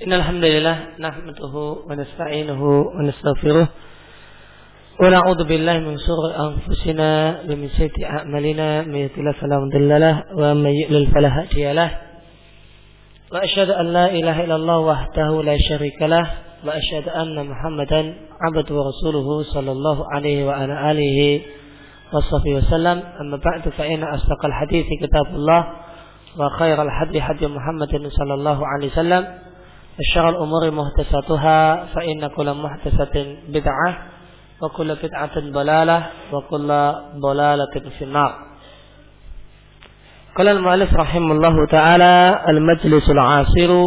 Innal hamdalillah nahmaduhu wa nasta'inuhu wa nastaghfiruh wa na'udzu billahi min shururi anfusina wa min sayyi'ati a'malina may yahdihillahu fala mudilla lahu wa may yudlil fala hadiya lahu wa asyhadu an la ilaha illallah wahdahu la syarika lahu wa asyhadu anna Muhammadan 'abduhu wa rasuluhu sallallahu alaihi wa ala alihi wa sahbihi wasallam. Amma ba'du, fa inna asdaqal hadithi kitabullah wa khairal hadithi hadyu Muhammadin sallallahu alaihi wasallam. Syarrul umuri muhtasatuhā fa inna kulla muhtasatin bid'ah wa kulla bid'atin dalalah wa kulla dalalatin finnar. Qala al-mu'allif rahimahullahu ta'ala al-majlisul 'ashiru,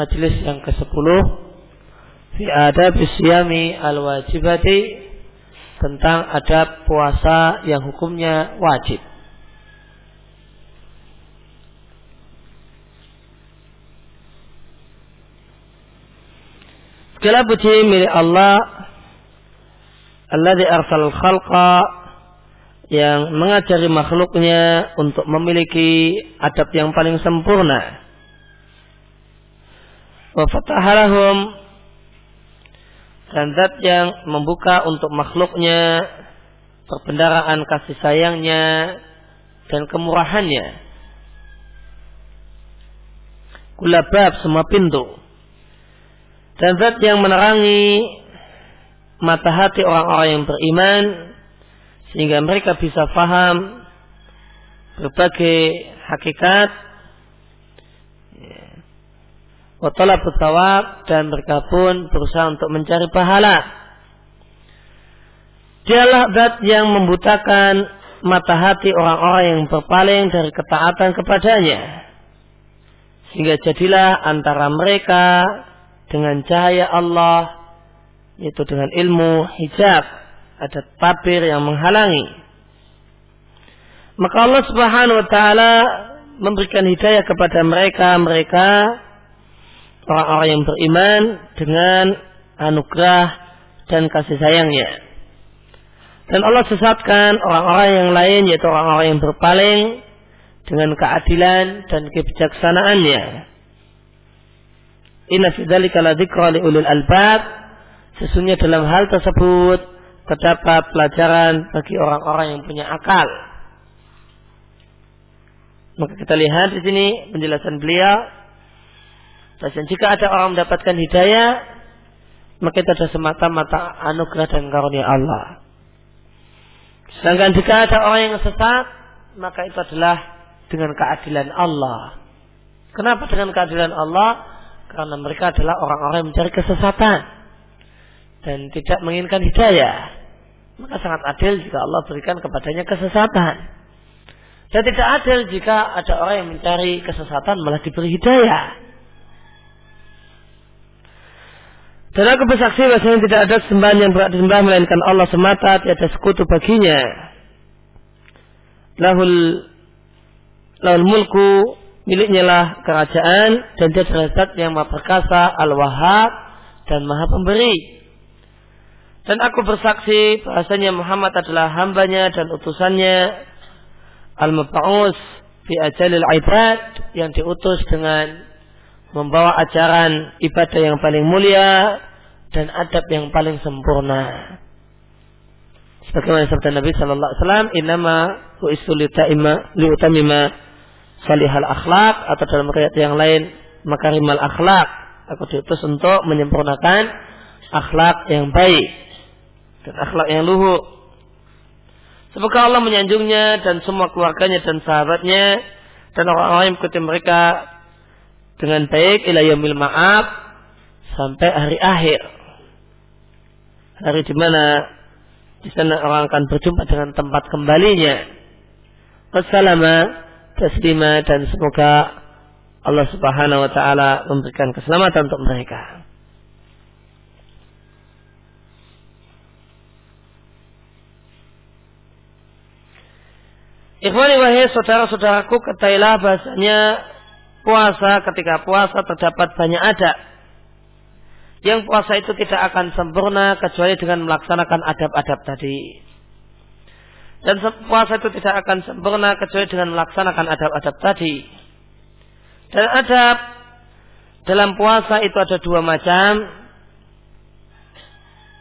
majlis yang ke-10 fi adab siyami al-wajibati, tentang adab puasa yang hukumnya wajib. Segala puji milik Allah alladzi arsal khalqa, yang mengajari makhluknya untuk memiliki adab yang paling sempurna. Wa fatahalahum, dan zat yang membuka untuk makhluknya perbendaraan kasih sayangnya dan kemurahannya. Kula bab, semua pintu. Dan zat yang menerangi mata hati orang-orang yang beriman, sehingga mereka bisa faham berbagai hakikat, wa talabut thawab, dan mereka pun berusaha untuk mencari pahala. Dialah zat yang membutakan mata hati orang-orang yang berpaling dari ketaatan kepadanya, sehingga jadilah antara mereka dengan cahaya Allah, yaitu dengan ilmu hijab, ada papir yang menghalangi. Maka Allah subhanahu wa ta'ala memberikan hidayah kepada mereka orang-orang yang beriman dengan anugerah dan kasih sayangnya. Dan Allah sesatkan orang-orang yang lain, yaitu orang-orang yang berpaling, dengan keadilan dan kebijaksanaannya. Inna fi dzalika la dzikra li ulil albab, sesungguhnya dalam hal tersebut terdapat pelajaran bagi orang-orang yang punya akal. Maka kita lihat di sini penjelasan beliau. Dan jika ada orang mendapatkan hidayah, maka itu adalah semata-mata anugerah dan karunia Allah. Sedangkan jika ada orang yang sesat, maka itu adalah dengan keadilan Allah. Kenapa dengan keadilan Allah? Karena mereka adalah orang-orang yang mencari kesesatan dan tidak menginginkan hidayah. Maka sangat adil jika Allah berikan kepadanya kesesatan. Dan tidak adil jika ada orang yang mencari kesesatan malah diberi hidayah. Dan aku bersaksi bahwasanya tidak ada sembahan yang berhak disembah melainkan Allah semata, tiada sekutu baginya. Lahul mulku, miliknya lah kerajaan, dan dia adalah zat yang maha perkasa, al-wahhab, dan maha pemberi. Dan aku bersaksi bahasanya Muhammad adalah hambanya dan utusannya, al-mab'us fi ajalil ibad, yang diutus dengan membawa ajaran ibadah yang paling mulia dan adab yang paling sempurna. Sebagaimana sabda Nabi sallallahu alaihi wasallam, "Innama bu'itsu liutammima salihal akhlak", atau dalam riwayat yang lain makarimal akhlak, aku diutus untuk menyempurnakan akhlak yang baik dan akhlak yang luhur. Semoga Allah menyanjungnya dan semua keluarganya dan sahabatnya dan orang-orang yang mengikuti mereka dengan baik ila yaumil ma'ab, sampai hari akhir, hari di mana di sana orang akan berjumpa dengan tempat kembalinya. Wassalama taslima, dan semoga Allah subhanahu wa ta'ala memberikan keselamatan untuk mereka. Ikhwani wahai saudara-saudaraku, ketahuilah bahasanya puasa, ketika puasa terdapat banyak adab. Yang puasa itu tidak akan sempurna kecuali dengan melaksanakan adab-adab tadi. Dan puasa itu tidak akan sempurna kecuali dengan melaksanakan adab-adab tadi. Dan adab Dalam puasa itu ada dua macam,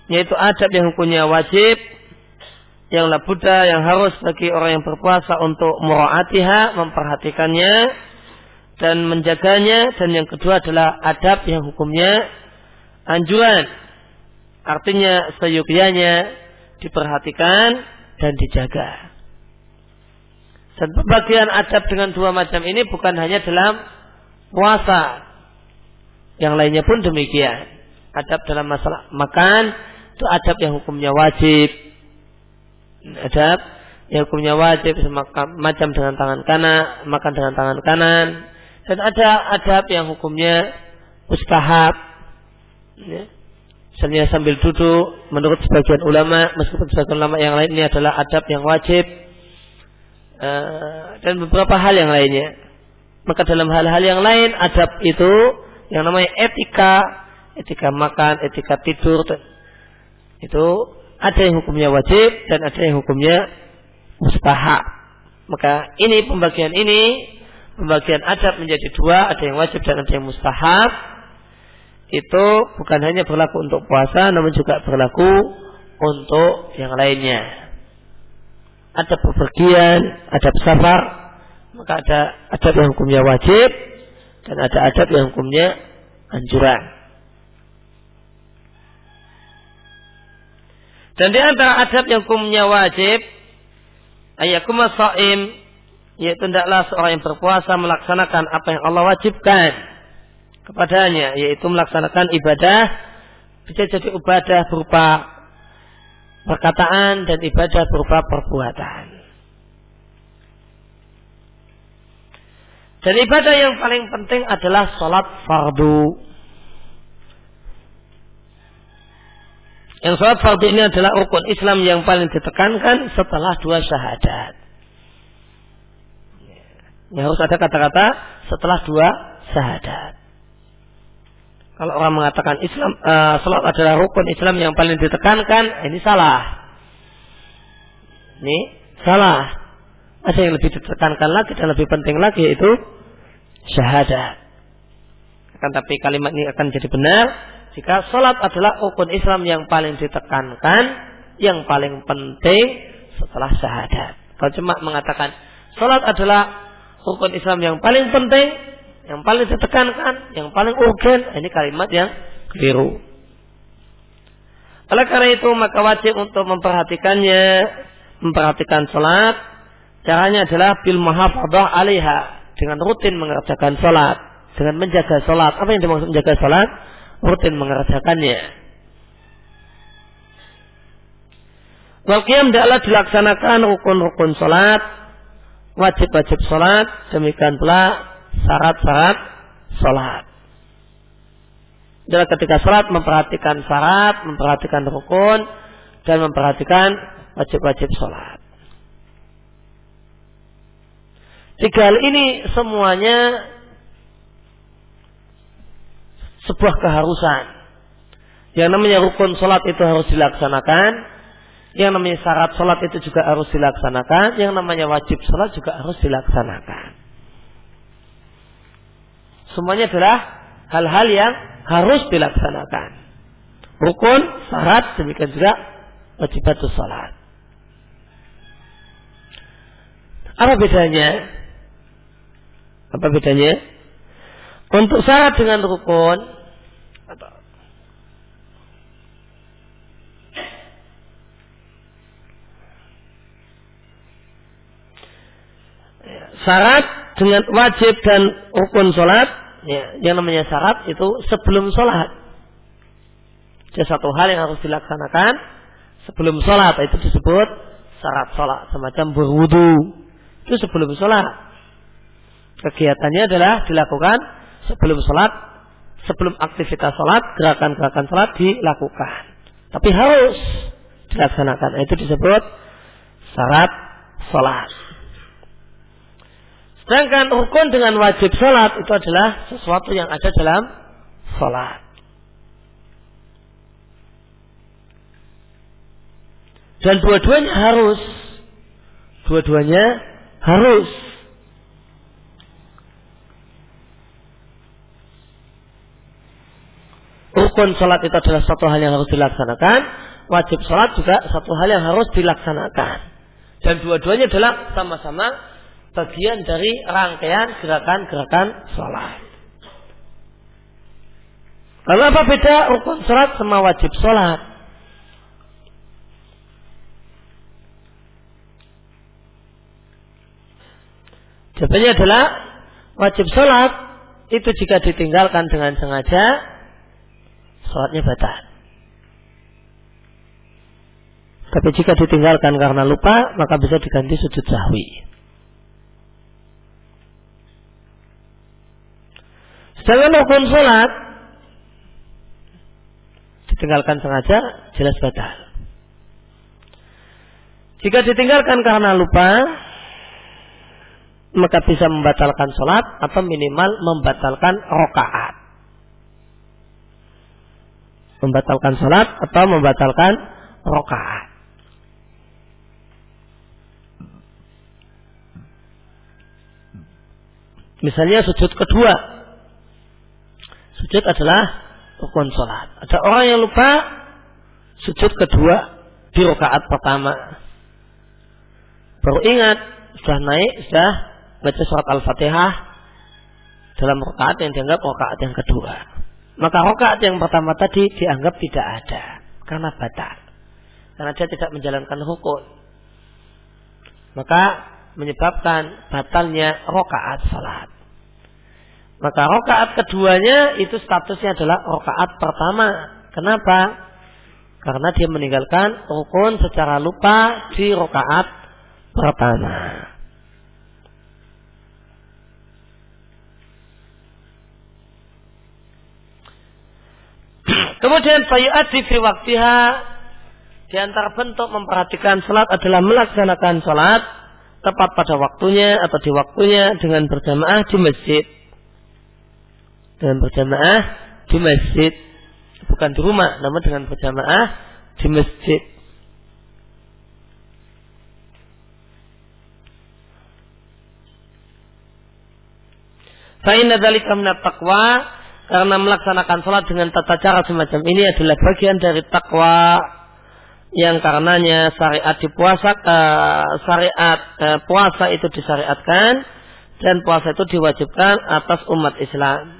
yaitu adab yang hukumnya wajib, yang labuda, yang harus bagi orang yang berpuasa untuk mura'atiha, memperhatikannya dan menjaganya. Dan yang kedua adalah adab yang hukumnya anjuran, artinya seyukianya diperhatikan dan dijaga. Dan pembagian adab dengan dua macam ini bukan hanya dalam puasa, yang lainnya pun demikian. Adab dalam masalah makan itu adab yang hukumnya wajib. Adab yang hukumnya wajib macam dengan tangan kanan, makan dengan tangan kanan. Dan ada adab yang hukumnya mustahab, misalnya sambil duduk. Menurut sebagian ulama, meskipun sebagian ulama yang lain, ini adalah adab yang wajib, dan beberapa hal yang lainnya. Maka dalam hal-hal yang lain, adab itu yang namanya etika, etika makan, etika tidur, itu ada yang hukumnya wajib dan ada yang hukumnya mustahab. Maka ini pembagian ini, pembagian adab menjadi dua, ada yang wajib dan ada yang mustahab. Itu bukan hanya berlaku untuk puasa, namun juga berlaku untuk yang lainnya. Adab bepergian, adab safar, maka ada adab yang hukumnya wajib dan ada adab yang hukumnya anjuran. Dan di antara adab yang hukumnya wajib, ayyakumas shaim, yaitu hendaklah seorang yang berpuasa melaksanakan apa yang Allah wajibkan kepadanya, yaitu melaksanakan ibadah. Bisa jadi ibadah berupa perkataan dan ibadah berupa perbuatan. Dan ibadah yang paling penting adalah salat fardu. Yang salat fardu ini adalah rukun Islam yang paling ditekankan setelah dua syahadat. Ya, harus ada kata-kata setelah dua syahadat. Kalau orang mengatakan Islam, salat adalah rukun Islam yang paling ditekankan, ini salah. Ini salah. Ada yang lebih ditekankan lagi dan lebih penting lagi, yaitu syahadat. Akan tapi kalimat ini akan jadi benar jika salat adalah rukun Islam yang paling ditekankan, yang paling penting setelah syahadat. Kalau cuma mengatakan salat adalah rukun Islam yang paling penting, yang paling ditekankan, yang paling urgen, ini kalimat yang keliru. Oleh karena itu maka wajib untuk memperhatikannya, memperhatikan salat. Caranya adalah bil muhafadzah 'alaiha, dengan rutin mengerjakan salat, dengan menjaga salat. Apa yang dimaksud menjaga salat? Rutin mengerjakannya. Wal qiyam, hendaklah dilaksanakan rukun-rukun salat, wajib-wajib salat, demikian pula syarat-syarat salat. Dalam ketika salat memperhatikan syarat, memperhatikan rukun, dan memperhatikan wajib-wajib salat. Tiga hal ini semuanya sebuah keharusan. Yang namanya rukun salat itu harus dilaksanakan, yang namanya syarat salat itu juga harus dilaksanakan, yang namanya wajib salat juga harus dilaksanakan. Semuanya adalah hal-hal yang harus dilaksanakan. Rukun, syarat, demikian juga wajibatus salat. Apa bedanya? Apa bedanya? Untuk syarat dengan rukun, syarat dengan wajib dan rukun sholat, ya, yang namanya syarat itu sebelum sholat. Jadi satu hal yang harus dilaksanakan sebelum sholat, itu disebut syarat sholat. Semacam berwudu itu sebelum sholat. Kegiatannya adalah dilakukan sebelum sholat, sebelum aktivitas sholat, gerakan-gerakan sholat dilakukan. Tapi harus dilaksanakan. Itu disebut syarat sholat. Sedangkan rukun dengan wajib sholat itu adalah sesuatu yang ada dalam sholat. Dan dua-duanya harus. Dua-duanya harus. rukun sholat itu adalah satu hal yang harus dilaksanakan, wajib sholat juga satu hal yang harus dilaksanakan, dan dua-duanya adalah sama-sama bagian dari rangkaian gerakan-gerakan sholat. Lalu apa beda rukun sholat sama wajib sholat? Jawabannya adalah wajib sholat itu jika ditinggalkan dengan sengaja, sholatnya batal. Tapi jika ditinggalkan karena lupa, maka bisa diganti sujud sahwi. Sedangkan rukun sholat ditinggalkan sengaja, jelas batal. Jika ditinggalkan karena lupa, maka bisa membatalkan sholat atau minimal membatalkan rokaat. Membatalkan sholat atau membatalkan rokaat. Misalnya sujud kedua. Sujud adalah rukun sholat. Ada orang yang lupa sujud kedua di rokaat pertama. Baru ingat, sudah naik, sudah baca surat Al-Fatihah dalam rakaat yang dianggap rakaat yang kedua. Maka rakaat yang pertama tadi dianggap tidak ada karena batal, karena dia tidak menjalankan hukum, maka menyebabkan batalnya rakaat salat. Maka rakaat keduanya itu statusnya adalah rakaat pertama. Kenapa? Karena dia meninggalkan rukun secara lupa di rakaat pertama. Kemudian fayu'addi fi waktiha, di antara bentuk memperhatikan salat adalah melaksanakan salat tepat pada waktunya atau di waktunya dengan berjamaah di masjid. Dengan berjamaah di masjid, bukan di rumah, namun dengan berjamaah di masjid. Fa inna dzalika min at-taqwa, karena melaksanakan sholat dengan tata cara semacam ini adalah bagian dari takwa, yang karenanya syariat puasa itu disyariatkan dan puasa itu diwajibkan atas umat Islam.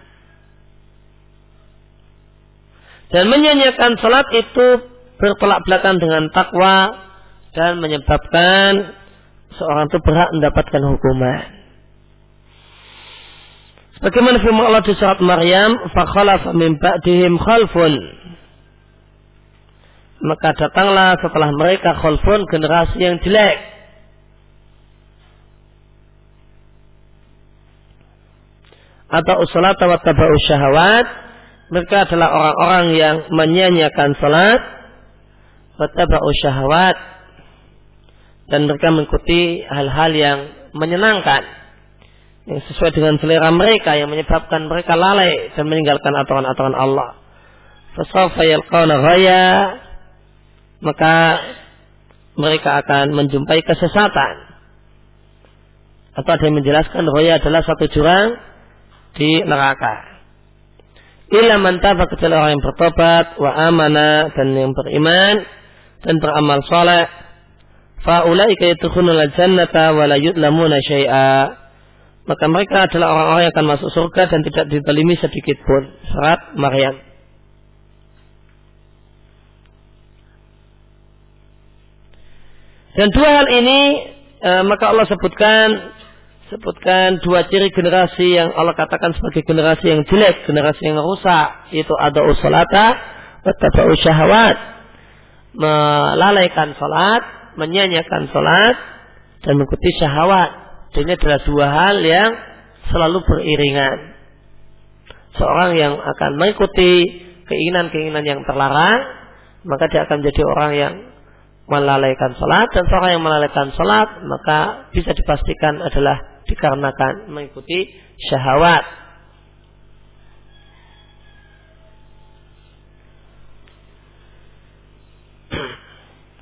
Dan menyanyiakan sholat itu bertolak belakang dengan takwa dan menyebabkan seorang itu berhak mendapatkan hukuman. Bagaimana firman Allah di surat Maryam, fa khalafa min ba'dihim khalfun, maka datanglah setelah mereka khalfun, generasi yang jelek. Atau usolata wa taba'u syahawat, mereka adalah orang-orang yang menyanyiakan salat wa taba'u syahawat, dan mereka mengikuti hal-hal yang menyenangkan, yang sesuai dengan selera mereka, yang menyebabkan mereka lalai dan meninggalkan aturan-aturan Allah. Fasawfa yalqawna ghaya, maka mereka akan menjumpai kesesatan. Atau ada yang menjelaskan ghaya adalah satu jurang di neraka. Illa man taba, kecuali orang yang bertobat, wa amana, dan yang beriman dan beramal saleh. Fa ulaika yadkhuluna al-jannata wa la yudlamuna syai'a, maka mereka adalah orang-orang yang akan masuk surga dan tidak dizalimi sedikit pun. Surat Maryam. Dan dua hal ini maka Allah sebutkan dua ciri generasi yang Allah katakan sebagai generasi yang jelek, generasi yang rusak, yaitu ada'u salata wa taba'u syahawat, melalaikan salat, menyanyiakan salat, dan mengikuti syahwat. Ini adalah dua hal yang selalu beriringan. Seorang yang akan mengikuti keinginan-keinginan yang terlarang, maka dia akan menjadi orang yang melalaikan salat, dan seorang yang melalaikan salat maka bisa dipastikan adalah dikarenakan mengikuti syahwat.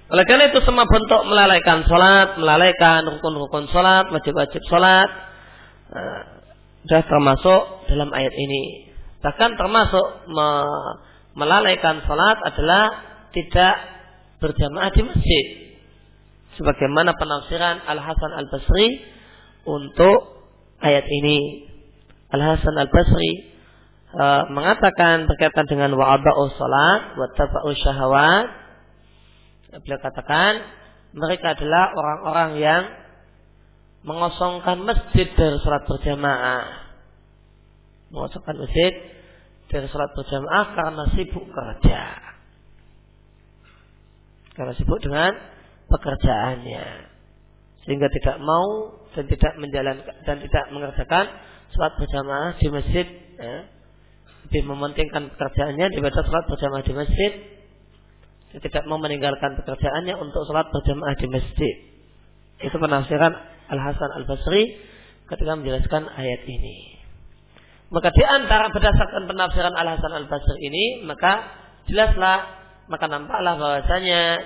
Oleh karena itu semua bentuk melalaikan sholat, melalaikan rukun-rukun sholat, wajib-wajib sholat, sudah termasuk dalam ayat ini. Bahkan termasuk melalaikan salat adalah tidak berjamaah di masjid, sebagaimana penafsiran Al-Hasan Al-Basri untuk ayat ini. Al-Hasan Al-Basri mengatakan berkaitan dengan wa'aba'u salat wattaba'u syahawat, beliau katakan mereka adalah orang-orang yang mengosongkan masjid dari salat berjamaah, mengosongkan masjid dari salat berjamaah karena sibuk kerja, karena sibuk dengan pekerjaannya, sehingga tidak mau dan tidak menjalankan dan tidak mengerjakan salat berjamaah di masjid. Lebih mementingkan pekerjaannya daripada salat berjamaah di masjid. Dia tidak mau meninggalkan pekerjaannya untuk salat berjamaah di masjid. Itu penafsiran Al-Hasan Al-Basri ketika menjelaskan ayat ini. Maka di antara berdasarkan penafsiran Al-Hasan Al-Basri ini, maka jelaslah, maka nampaklah bahwasanya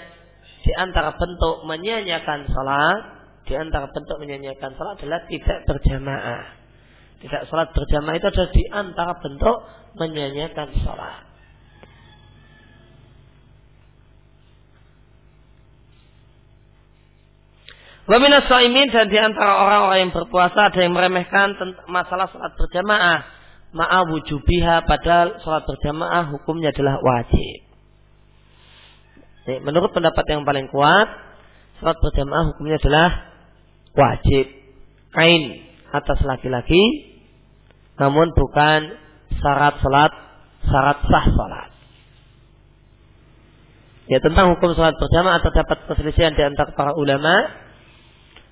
di antara bentuk menyia-nyiakan salat, di antara bentuk menyia-nyiakan salat adalah tidak berjamaah. Tidak salat berjamaah itu ada di antara bentuk menyia-nyiakan salat. Wa minas shaimin, dan di antara orang-orang yang berpuasa ada yang meremehkan masalah salat berjamaah. Ma'a wujubiha, padahal salat berjamaah hukumnya adalah wajib. Menurut pendapat yang paling kuat, salat berjamaah hukumnya adalah wajib ain atas laki-laki, namun bukan syarat sah salat. Ya, tentang hukum salat berjamaah terdapat perselisihan di antara para ulama.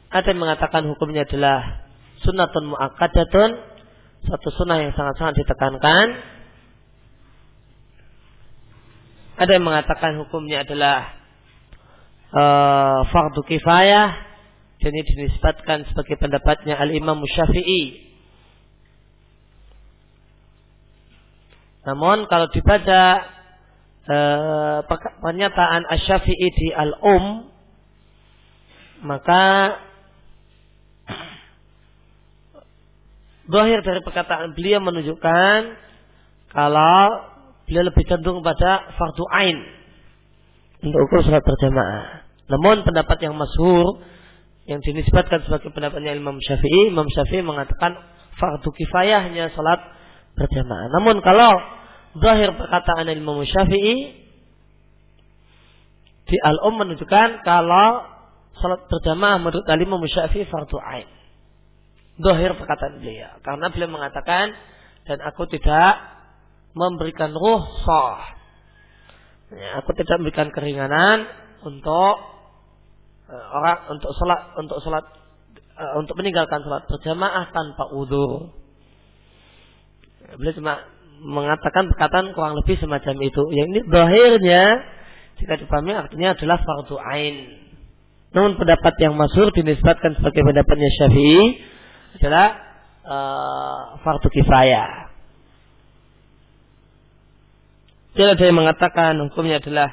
Ada yang mengatakan hukumnya adalah sunnatun mu'akkadatun, satu sunnah yang sangat-sangat ditekankan. Ada yang mengatakan hukumnya adalah fardu kifayah, dan ini dinisbatkan sebagai pendapatnya Al-Imam As-Syafi'i. Namun kalau dibaca pernyataan Asy-Syafi'i di Al-Um, maka zahir dari perkataan beliau menunjukkan kalau beliau lebih cenderung pada fardu ain untuk ukur salat berjamaah. Namun pendapat yang masyhur yang dinisbatkan sebagai pendapatnya Imam Syafi'i mengatakan fardu kifayahnya salat berjamaah. Namun kalau zahir perkataan Imam Syafi'i di Al-Um menunjukkan kalau salat berjamaah menurut Imam Syafi'i fardu ain. Zahir perkataan beliau, karena beliau mengatakan dan aku tidak memberikan rukhsah. Ya, aku tidak memberikan keringanan untuk meninggalkan salat berjamaah tanpa udzur. Beliau cuma mengatakan perkataan kurang lebih semacam itu. Yang ini zahirnya jika dipahami artinya adalah fardu ain. Namun pendapat yang masyhur dinisbatkan sebagai pendapatnya Syafi'i adalah fardu kifayah. Jadi ada yang mengatakan hukumnya adalah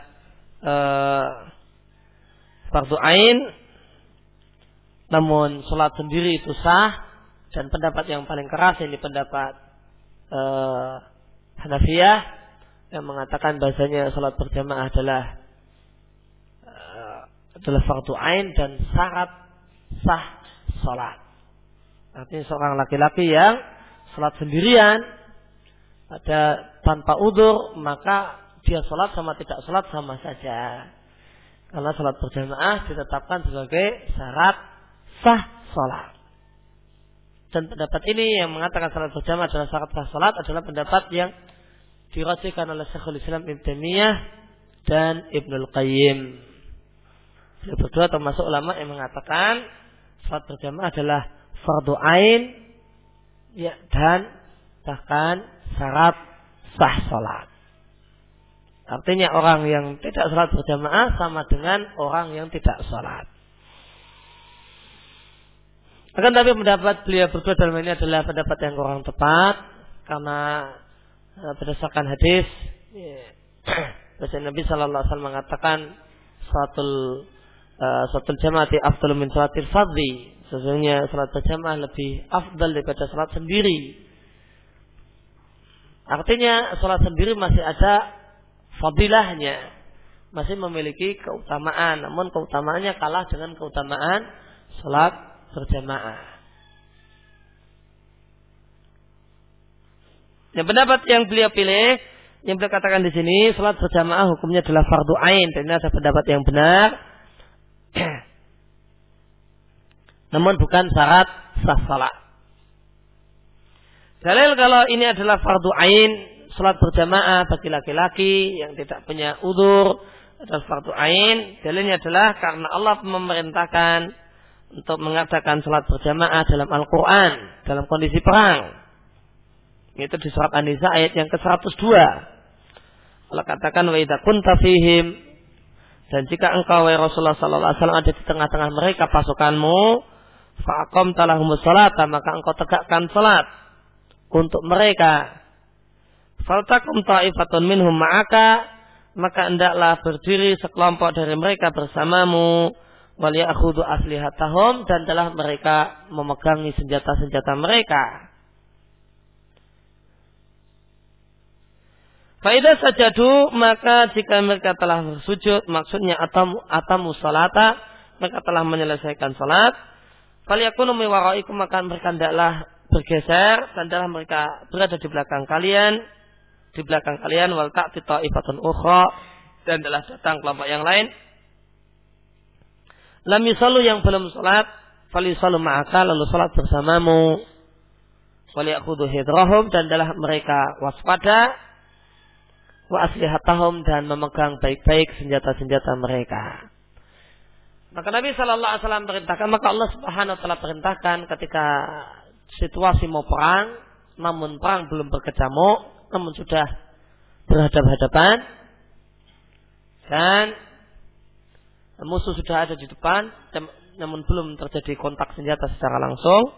fardu ain, namun salat sendiri itu sah. Dan pendapat yang paling keras ini pendapat Hanafiah yang mengatakan bahasanya salat berjamaah adalah fardu ain dan syarat sah salat. Artinya seorang laki-laki yang salat sendirian tanpa udzur, maka dia salat sama tidak salat sama saja, karena salat berjamaah ditetapkan sebagai syarat sah salat. Dan pendapat ini yang mengatakan salat berjamaah adalah syarat sah salat adalah pendapat yang dirajihkan oleh Syekhul Islam Ibn Taimiyah dan Ibn al Qayyim. Beliau berdua termasuk ulama yang mengatakan salat berjamaah adalah fardu ain, ya, dan bahkan syarat sah salat. Artinya orang yang tidak salat berjamaah sama dengan orang yang tidak salat. Akan tapi pendapat beliau berdua dalam ini adalah pendapat yang kurang tepat, karena berdasarkan hadis Nabi Shallallahu Alaihi Wasallam mengatakan salatul jamaati afdal min salatil fardhi, sesungguhnya salat berjamaah lebih afdal daripada salat sendiri. Artinya salat sendiri masih ada fadilahnya, masih memiliki keutamaan, namun keutamaannya kalah dengan keutamaan salat berjamaah. Yang pendapat yang beliau pilih, yang beliau katakan di sini, salat berjamaah hukumnya adalah fardu ain, dan ini adalah pendapat yang benar. Namun bukan syarat sah salat. Dalil kalau ini adalah fardu ain, salat berjamaah bagi laki-laki yang tidak punya udzur adalah fardu ain. Dalilnya adalah karena Allah memerintahkan untuk mengadakan salat berjamaah dalam Al-Quran dalam kondisi perang. Itu di surat An-Nisa ayat yang ke-102. Allah katakan wa idza kunta fihim, dan jika engkau wahai Rasulullah sallallahu alaihi wasallam ada di tengah-tengah mereka pasukanmu, faqamta lahumus salata, maka engkau tegakkan salat untuk mereka. Faltakum ta'ifatun minhum ma'aka, maka hendaklah berdiri sekelompok dari mereka bersamamu. Wal ya'khudhu aslihatahum, dan telah mereka memegangi senjata-senjata mereka. Faidah sajadu, maka jika mereka telah bersujud, maksudnya atamu salata, mereka telah menyelesaikan salat. Falyakunu min waraikum, maka mereka hendaklah bergeser, dan hendaklah mereka berada di belakang kalian. Di belakang kalian wal ta'ti ta'ifatun ukhra, dan adalah datang kelompok yang lain. Lam yusallu, yang belum salat, falisallu ma'aka, lalu salat bersamamu. Walyakhudhu hidrahum, dan adalah mereka waspada. Wa aslihatahum, dan memegang baik-baik senjata-senjata mereka. Maka Nabi sallallahu alaihi wasallam perintahkan, maka Allah Subhanahu wa taala perintahkan ketika situasi mau perang, namun perang belum berkecamuk, namun sudah berhadapan-hadapan dan musuh sudah ada di depan, namun belum terjadi kontak senjata secara langsung.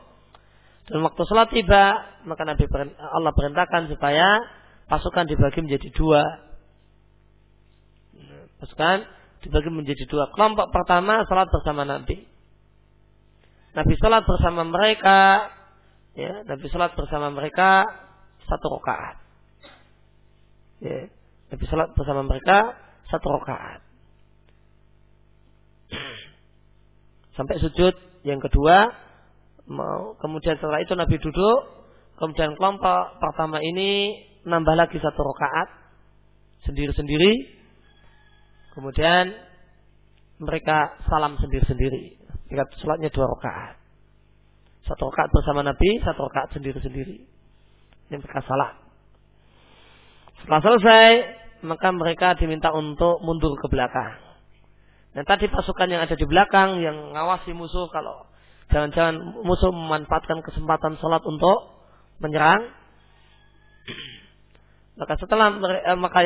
Dan waktu salat tiba, maka Allah perintahkan supaya pasukan dibagi menjadi dua. Pasukan dibagi menjadi dua. Kelompok pertama salat bersama Nabi. Nabi salat bersama mereka. Ya, Nabi salat bersama mereka satu rakaat. Ya, Nabi salat bersama mereka satu rakaat. Sampai sujud yang kedua. Kemudian setelah itu Nabi duduk. Kemudian kelompok pertama ini nambah lagi satu rakaat sendiri-sendiri, kemudian mereka salam sendiri-sendiri. Jika salatnya dua rakaat, satu rakaat bersama Nabi, satu rakaat sendiri-sendiri. Yang mereka salat. Setelah selesai, maka mereka diminta untuk mundur ke belakang. Dan tadi pasukan yang ada di belakang yang ngawasi musuh, kalau jangan-jangan musuh memanfaatkan kesempatan salat untuk menyerang. Maka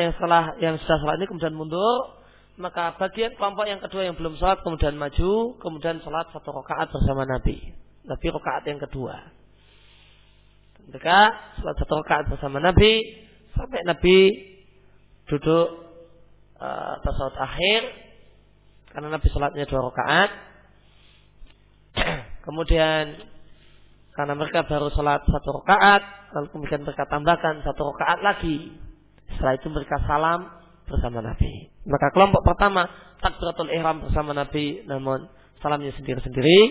yang sudah salat ini kemudian mundur, maka bagian kelompok yang kedua yang belum salat kemudian maju, kemudian salat satu rakaat bersama Nabi. Nabi rakaat yang kedua. Mereka salat satu rakaat bersama Nabi sampai Nabi duduk tasawuf akhir, karena Nabi salatnya dua rakaat. Kemudian karena mereka baru salat satu rakaat, lalu kemudian mereka tambahkan satu rakaat lagi. Setelah itu mereka salam bersama Nabi. Maka kelompok pertama takbiratul ihram bersama Nabi, namun salamnya sendiri-sendiri.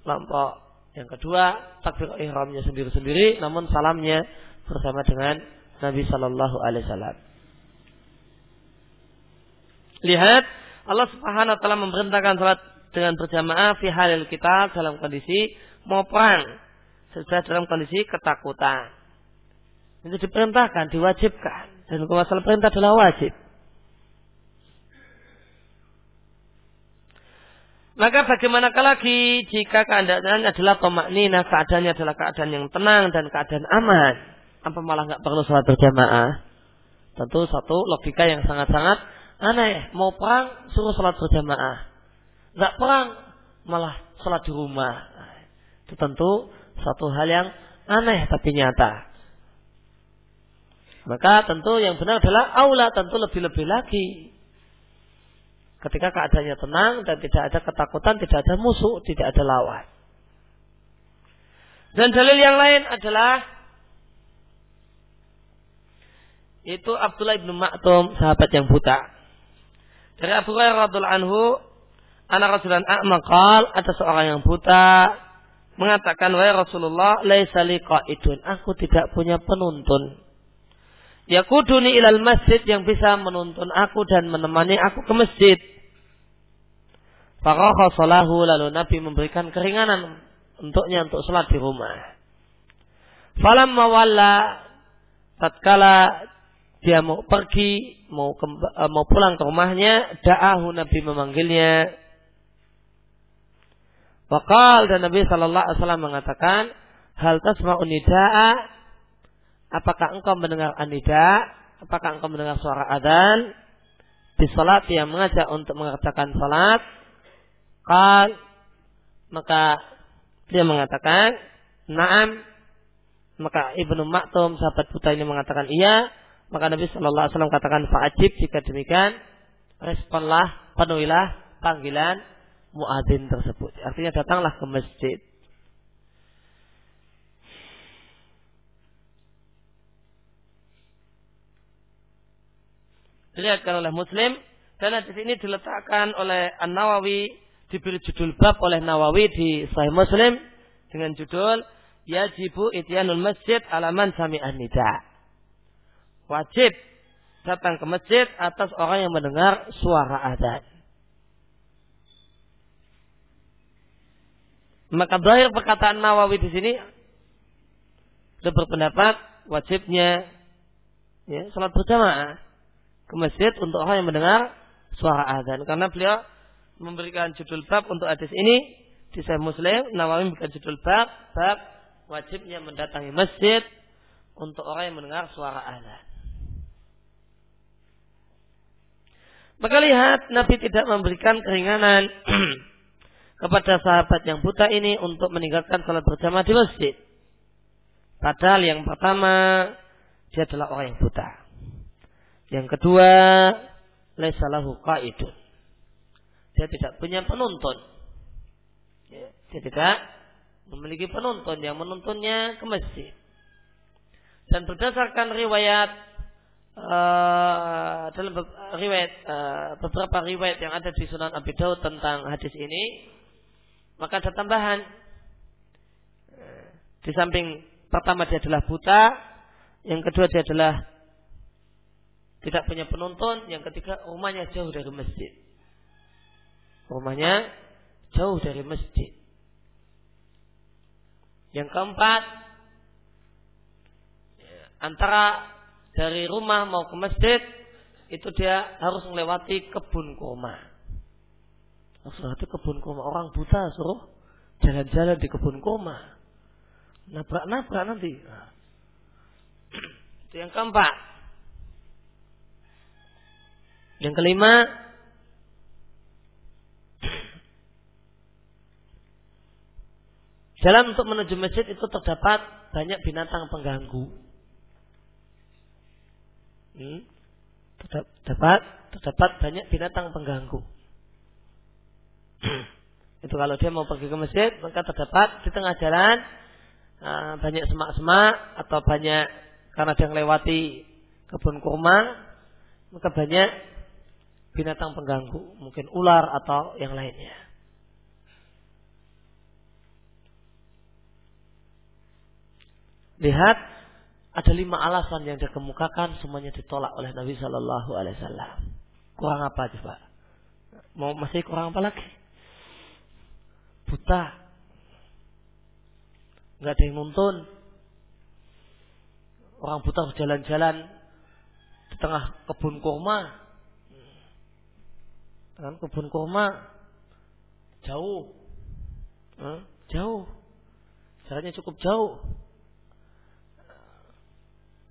Kelompok yang kedua takbiratul ihramnya sendiri-sendiri, namun salamnya bersama dengan Nabi Sallallahu Alaihi Wasallam. Lihat, Allah Subhanahu Wa Taala memerintahkan salat dengan berjamaah fi halil kita dalam kondisi mau perang. Sudah dalam kondisi ketakutan. Itu diperintahkan, diwajibkan. Dan hukum asal perintah adalah wajib. Maka bagaimanakah lagi jika keadaannya adalah tomaknina, keadaannya adalah keadaan yang tenang dan keadaan aman. Apa malah nggak perlu salat berjamaah? Tentu satu logika yang sangat-sangat aneh. Mau perang suruh salat berjamaah. Nggak perang malah salat di rumah. Itu tentu satu hal yang aneh tapi nyata. Maka tentu yang benar adalah aula, tentu lebih-lebih lagi ketika keadaannya tenang dan tidak ada ketakutan, tidak ada musuh, tidak ada lawan. Dan dalil yang lain adalah yaitu Abdullah Ibn Maktum, sahabat yang buta. Dari Abu Hurairah radhiyallahu anhu, anak Rasulullah a'ma qala, ada seorang yang buta mengatakan, "Wahai Rasulullah, laisa li qaidun, aku tidak punya penuntun. Yakuduni ilal masjid, yang bisa menuntun aku dan menemani aku ke masjid." Faqaha salahu, lalu Nabi memberikan keringanan untuknya untuk salat di rumah. Falamma walla, tatkala dia mau pergi, mau pulang ke rumahnya, da'ahu, Nabi memanggilnya. Waqal, dan Nabi sallallahu alaihi wasallam mengatakan, "Hal tasma'u nida'a?" Apakah engkau mendengar an-nida'? Apakah engkau mendengar suara adzan? Di salat yang mengajak untuk mengerjakan salat. Qal, maka dia mengatakan, "Na'am." Maka Ibnu Maktum, sahabat buta ini, mengatakan iya. Maka Nabi sallallahu alaihi wasallam katakan, "Fa'ajib," jika demikian responlah, penuhilah panggilan muadzin tersebut. Artinya datanglah ke masjid. Dilihatkan oleh Muslim, dan hadis ini diletakkan oleh An-Nawawi, diberi judul bab oleh Nawawi di Sahih Muslim dengan judul Yajibu ityanul masjid alaman sami'an nida. Wajib datang ke masjid atas orang yang mendengar suara adzan. Maka zahir perkataan Nawawi di sini dia berpendapat wajibnya salat berjamaah ke masjid untuk orang yang mendengar suara adzan. Karena beliau memberikan judul bab untuk hadis ini di Sahih Muslim, Nawawi memberikan judul bab wajibnya mendatangi masjid untuk orang yang mendengar suara azan. Maka lihat, Nabi tidak memberikan keringanan kepada sahabat yang buta ini untuk meninggalkan salat berjamaah di masjid. Padahal yang pertama, dia adalah orang yang buta. Yang kedua, laisa lahu qaidun, dia tidak punya penuntun. Dia tidak memiliki penuntun yang menuntunnya ke masjid. Dan berdasarkan riwayat, dalam riwayat, beberapa riwayat yang ada di Sunan Abi Dawud tentang hadis ini, maka ada tambahan. Di samping pertama dia adalah buta, yang kedua dia adalah tidak punya penuntun, yang ketiga rumahnya jauh dari masjid. Rumahnya jauh dari masjid. Yang keempat, antara dari rumah mau ke masjid itu dia harus melewati kebun kurma. Harus melewati kebun kurma. Orang buta suruh jalan-jalan di kebun kurma, nabrak-nabrak nanti. Nah, itu yang keempat. Yang kelima, jalan untuk menuju masjid itu terdapat banyak binatang pengganggu. Terdapat banyak binatang pengganggu. Itu kalau dia mau pergi ke masjid, maka terdapat di tengah jalan banyak semak-semak atau banyak, karena dia melewati kebun kurma, maka banyak binatang pengganggu, mungkin ular atau yang lainnya. Lihat, ada 5 alasan yang dikemukakan, semuanya ditolak oleh Nabi Shallallahu Alaihi Wasallam. Kurang apa coba? Mau masih kurang apa lagi? Buta, nggak ada yang nuntun. Orang buta berjalan-jalan di tengah kebun kurma. Dengan kebun kurma jauh, jauh, jalannya cukup jauh.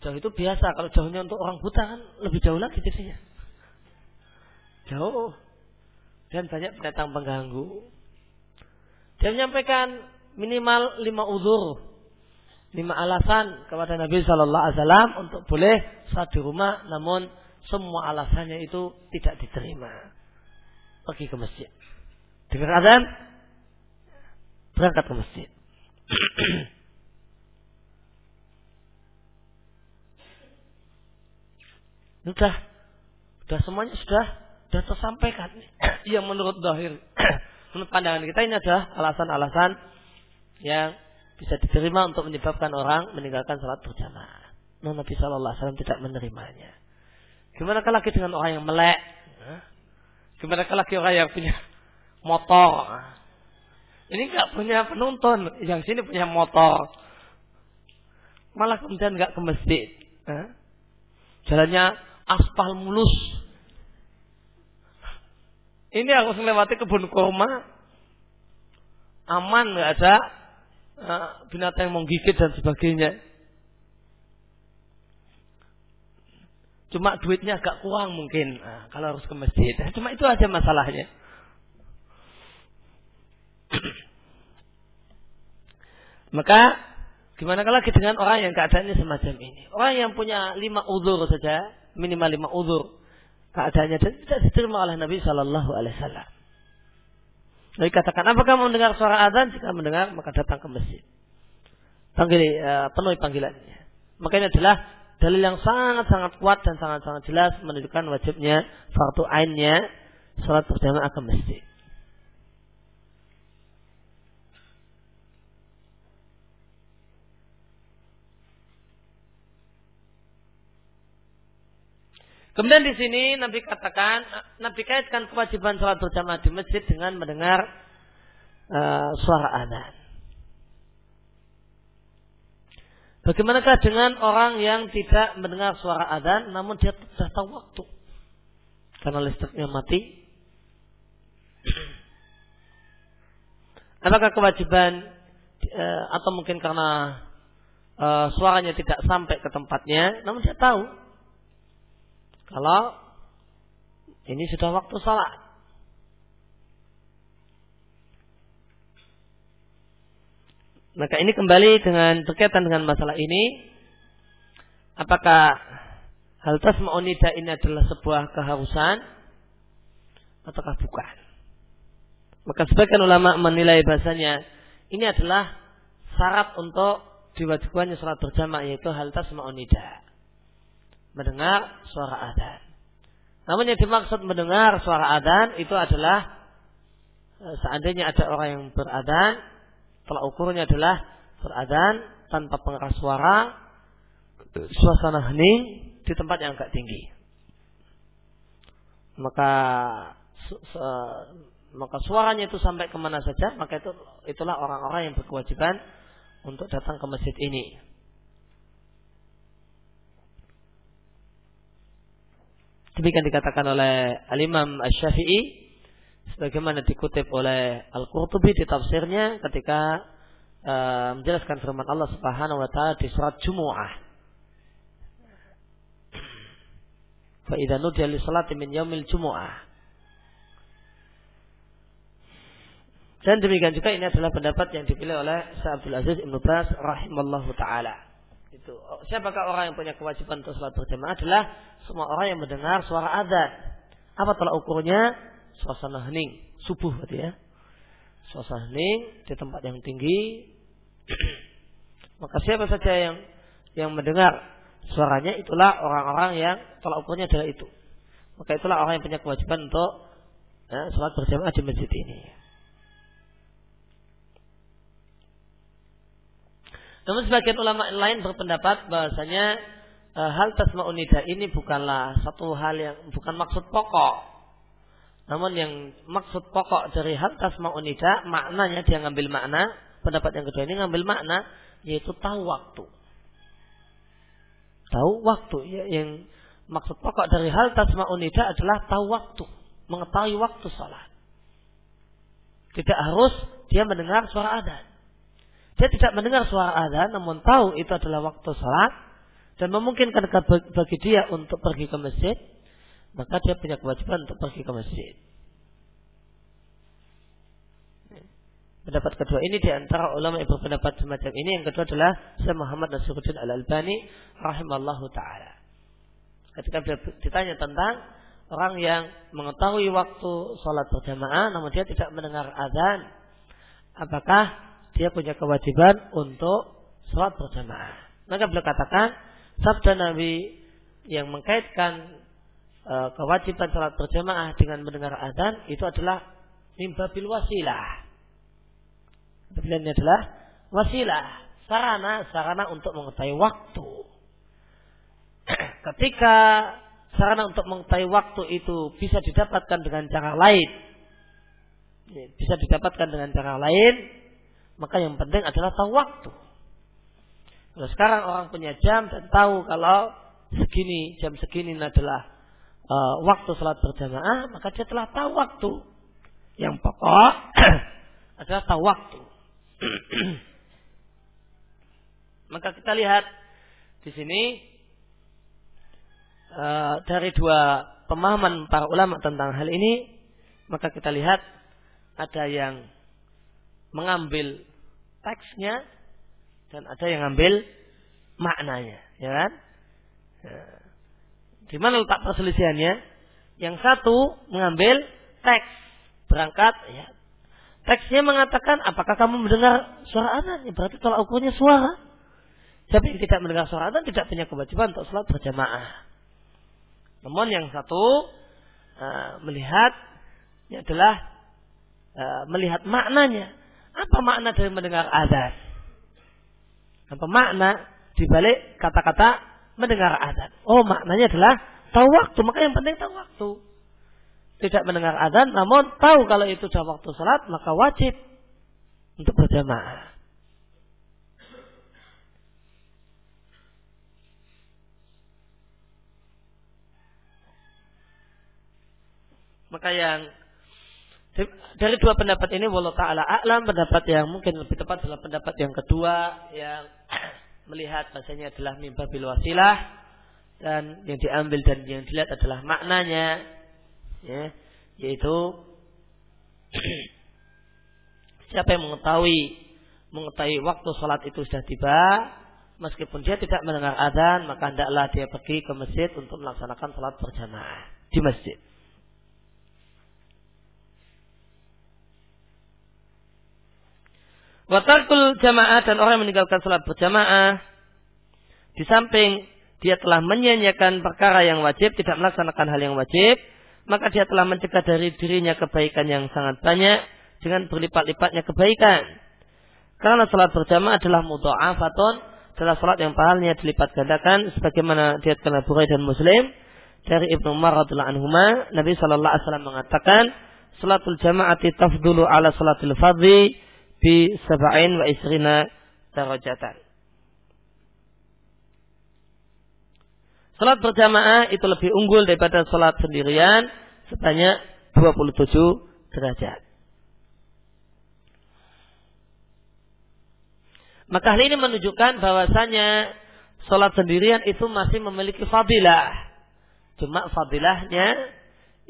Jauh itu biasa, kalau jauhnya untuk orang buta kan lebih jauh lagi jadinya. Jauh dan banyak binatang pengganggu. Dia menyampaikan minimal 5 uzur, 5 alasan kepada Nabi Shallallahu Alaihi Wasallam untuk boleh salat di rumah, namun semua alasannya itu tidak diterima. Pergi ke masjid, dengar azan, berangkat ke masjid. Sudah semuanya sudah tersampaikan. Yang menurut zahir, menurut pandangan kita ini adalah alasan-alasan yang bisa diterima untuk menyebabkan orang meninggalkan salat berjamaah. Namun Nabi sallallahu alaihi wasallam tidak menerimanya. Gimana lagi dengan orang yang melek? Gimana lagi orang yang punya motor? Ini enggak punya penonton, yang sini punya motor. Malah kemudian enggak ke masjid. Jalannya aspal mulus. Ini harus melewati kebun kurma. Aman, enggak ada binatang yang menggigit dan sebagainya. Cuma duitnya agak kurang mungkin kalau harus ke masjid. Cuma itu aja masalahnya. Maka gimana lagi dengan orang yang keadaannya semacam ini? Orang yang punya 5 uzur saja, minimal 5 uzur keadaannya dan tidak diterima oleh Nabi Shallallahu Alaihi Wasallam. Nabi katakan, apakah mendengar suara azan? Jika mendengar, maka datang ke masjid. Penuhi panggilannya. Makanya adalah dalil yang sangat-sangat kuat dan sangat-sangat jelas menunjukkan wajibnya fardu ainnya salat berjamaah ke masjid. Kemudian di sini Nabi katakan, Nabi kaitkan kewajiban salat berjamaah di masjid dengan mendengar suara azan. Bagaimanakah dengan orang yang tidak mendengar suara azan, namun dia sudah tahu waktu karena listriknya mati? Apakah kewajiban atau mungkin karena suaranya tidak sampai ke tempatnya, namun dia tahu kalau ini sudah waktu salat. Maka ini kembali dengan berkaitan dengan masalah ini. Apakah hal tasma'u nida ini adalah sebuah keharusan ataukah bukan? Maka sebagian ulama menilai bahasanya ini adalah syarat untuk diwajibkannya salat berjamaah, yaitu hal tasma'u nida, mendengar suara azan. Namun yang dimaksud mendengar suara azan itu adalah seandainya ada orang yang berazan, telah ukurnya adalah berazan tanpa pengeras suara, suasana hening di tempat yang agak tinggi. Maka suaranya itu sampai kemana saja, maka itulah orang-orang yang berkewajiban untuk datang ke masjid ini. Demikian dikatakan oleh Al-Imam As-Syafi'i sebagaimana dikutip oleh Al-Qurtubi di tafsirnya ketika menjelaskan firman Allah Subhanahu wa taala di surat Jumu'ah. Fa idza nudiya lis-salati min yaumil jumu'ah. Dan demikian juga ini adalah pendapat yang dipilih oleh Syaikh Abdul Aziz Ibn Baz rahimallahu taala. Itu siapakah orang yang punya kewajiban untuk salat berjamaah? Adalah semua orang yang mendengar suara azan. Apa tolak ukurnya? Suasana hening, subuh berarti ya. Suasana hening di tempat yang tinggi. Maka siapa saja yang mendengar suaranya, itulah orang-orang yang tolak ukurnya adalah itu. Maka itulah orang yang punya kewajiban untuk salat berjamaah di masjid ini. Namun sebagian ulama lain berpendapat bahwasanya hal tasma'u nida ini bukanlah satu hal yang bukan maksud pokok. Namun yang maksud pokok dari hal tasma'u nida, maknanya dia ngambil makna, pendapat yang kedua ini ngambil makna yaitu tahu waktu. Tahu waktu yang maksud pokok dari hal tasma'u nida adalah tahu waktu, mengetahui waktu salat. Tidak harus dia mendengar suara adzan. Dia tidak mendengar suara azan, namun tahu itu adalah waktu salat dan memungkinkan bagi dia untuk pergi ke masjid, maka dia punya kewajiban untuk pergi ke masjid. Pendapat kedua ini di antara ulama yang berpendapat semacam ini. Yang kedua adalah Syaikh Muhammad Nasiruddin Al-Albani rahimallahu taala. Ketika ditanya tentang orang yang mengetahui waktu salat berjamaah namun dia tidak mendengar azan, apakah dia punya kewajiban untuk salat berjamaah? Maka beliau katakan sabda Nabi yang mengkaitkan kewajiban salat berjamaah dengan mendengar azan itu adalah mimbabil wasilah. Pilihannya adalah wasilah, sarana untuk mengetahui waktu. Ketika sarana untuk mengetahui waktu itu bisa didapatkan dengan cara lain, maka yang penting adalah tahu waktu. Kalau sekarang orang punya jam dan tahu kalau segini, jam segini adalah waktu salat berjamaah, maka dia telah tahu waktu. Yang pokok adalah tahu waktu. Maka kita lihat di sini dari dua pemahaman para ulama tentang hal ini, maka kita lihat ada yang mengambil teksnya dan ada yang ambil maknanya, ya kan? Di mana letak perselisihannya? Yang satu mengambil teks berangkat, ya. Teksnya mengatakan apakah kamu mendengar suara azan? Ya, berarti tolak ukurnya suara. Siapa yang tidak mendengar suara azan tidak punya kewajiban untuk salat berjamaah. Namun yang satu melihat adalah melihat maknanya. Apa makna dari mendengar azan? Apa makna dibalik kata-kata mendengar azan? Oh, maknanya adalah tahu waktu. Maka yang penting tahu waktu. Tidak mendengar azan, namun tahu kalau itu sudah waktu salat, maka wajib untuk berjamaah. Maka yang dari dua pendapat ini, wallahu ta'ala a'lam, pendapat yang mungkin lebih tepat adalah pendapat yang kedua, yang melihat bahasanya adalah mimba bil wasilah, dan yang diambil dan yang dilihat adalah maknanya, ya, yaitu siapa yang mengetahui waktu salat itu sudah tiba, meskipun dia tidak mendengar azan, maka hendaklah dia pergi ke masjid untuk melaksanakan salat berjamaah di masjid. Wa tarkul jamaah, dan orang meninggalkan salat berjamaah di samping dia telah menyia-nyiakan perkara yang wajib, tidak melaksanakan hal yang wajib, maka dia telah mencegah dari dirinya kebaikan yang sangat banyak dengan berlipat-lipatnya kebaikan. Karena salat berjamaah adalah mudha'afatun, adalah salat yang pahalanya dilipat gandakan, sebagaimana diriwayatkan Abu Hurairah dan Muslim dari Ibn Umar radhiyallahu anhuma, Nabi sallallahu alaihi wasallam mengatakan, salatul jama'ati tafdulu ala salatil fardhi bi 27 darajatan. Salat berjamaah itu lebih unggul daripada salat sendirian sebanyak 27 derajat. Maka hal ini menunjukkan bahwasanya salat sendirian itu masih memiliki fadilah. Cuma fadilahnya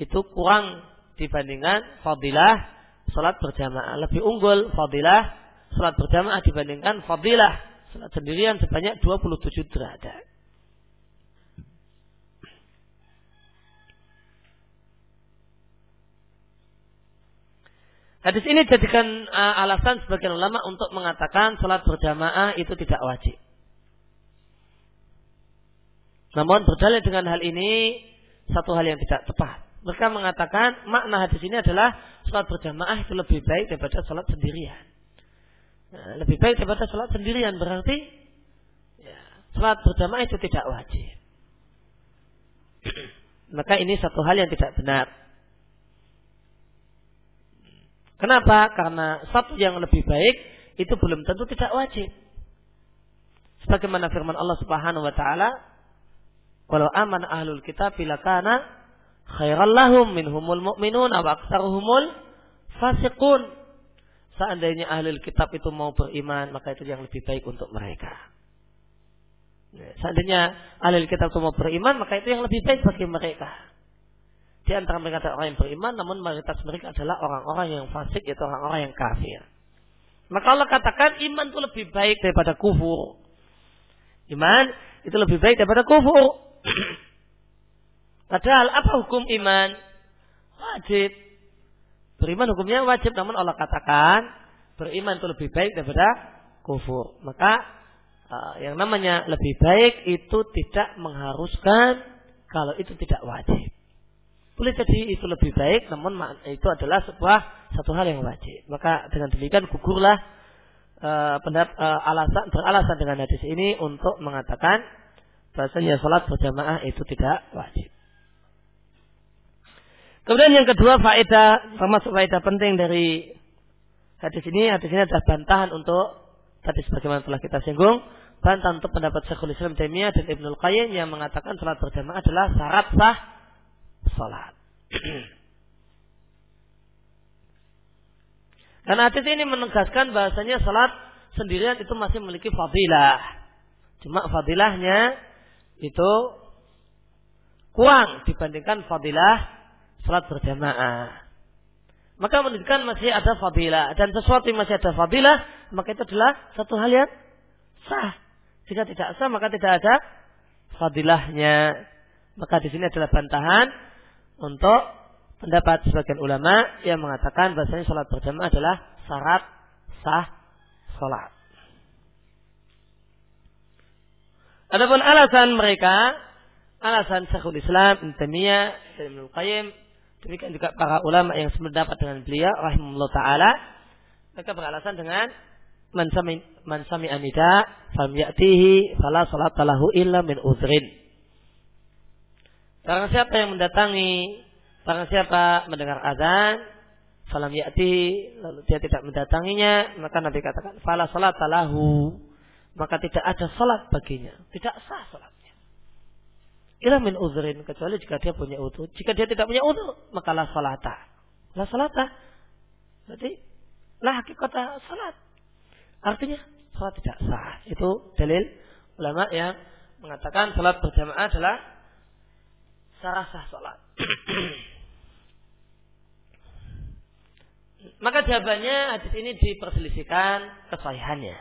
itu kurang dibandingkan fadilah salat berjamaah. Lebih unggul fadilah salat berjamaah dibandingkan fadilah salat sendirian sebanyak 27 derajat. Hadis ini jadikan alasan sebagian ulama untuk mengatakan salat berjamaah itu tidak wajib. Namun berdalil dengan hal ini satu hal yang tidak tepat. Mereka mengatakan makna hadis ini adalah salat berjamaah itu lebih baik daripada salat sendirian. Nah, lebih baik daripada salat sendirian berarti ya, salat berjamaah itu tidak wajib. Maka ini satu hal yang tidak benar. Kenapa? Karena satu yang lebih baik itu belum tentu tidak wajib. Sebagaimana firman Allah Subhanahu wa taala, "Walau amana ahlul kitab bilakana khairan lahum minhumul mu'minun wa aktsaruhumul fasiqun." Seandainya ahli kitab itu mau beriman, maka itu yang lebih baik untuk mereka. Seandainya ahli kitab itu mau beriman, maka itu yang lebih baik bagi mereka. Di antara mereka ada orang yang beriman, namun mayoritas mereka adalah orang-orang yang fasik, yaitu orang-orang yang kafir. Maka Allah katakan iman itu lebih baik daripada kufur. Iman itu lebih baik daripada kufur. Padahal apa hukum iman? Wajib. Beriman hukumnya wajib, namun Allah katakan beriman itu lebih baik daripada kufur. Maka yang namanya lebih baik itu tidak mengharuskan kalau itu tidak wajib. Boleh jadi itu lebih baik, namun itu adalah satu hal yang wajib. Maka dengan demikian gugurlah beralasan dengan hadis ini untuk mengatakan bahasanya salat berjamaah itu tidak wajib. Kemudian yang kedua, faedah, termasuk faedah penting dari hadis ini. Hadis ini adalah bantahan untuk tadi sebagaimana telah kita singgung, bantahan untuk pendapat Syekhul Islam Taimiyah dan Ibn al Qayyim yang mengatakan salat berjamaah adalah syarat sah salat. Karena hadis ini menegaskan bahasanya salat sendirian itu masih memiliki fadilah. Cuma fadilahnya itu kurang dibandingkan fadilah salat berjamaah. Maka menunjukkan masih ada fadilah, dan sesuatu yang masih ada fadilah maka itu adalah satu hal yang sah. Jika tidak sah maka tidak ada fadilahnya. Maka di sini adalah bantahan untuk pendapat sebagian ulama yang mengatakan bahasanya salat berjamaah adalah syarat sah salat. Adapun alasan mereka, alasan Syekhul Islam Ibn Taimiyah dan Ibn al Qayyim, demikian juga para ulama yang sependapat dengan beliau rahimahullah ta'ala, mereka beralasan dengan man sami anida fam ya'tihi fala salata lahu illa min udhrin. Barang siapa mendengar azan falam ya'tihi, lalu dia tidak mendatanginya, maka Nabi katakan fala salata lahu, maka tidak ada salat baginya, tidak sah salatnya. Illa min uzrin, kecuali jika dia punya udzur. Jika dia tidak punya udzur, maka la salata. La salata. Berarti la hakikata salat. Artinya salat tidak sah. Itu dalil ulama yang mengatakan salat berjamaah adalah sah sah salat. Maka jawabannya hadis ini diperselisihkan kesahihannya.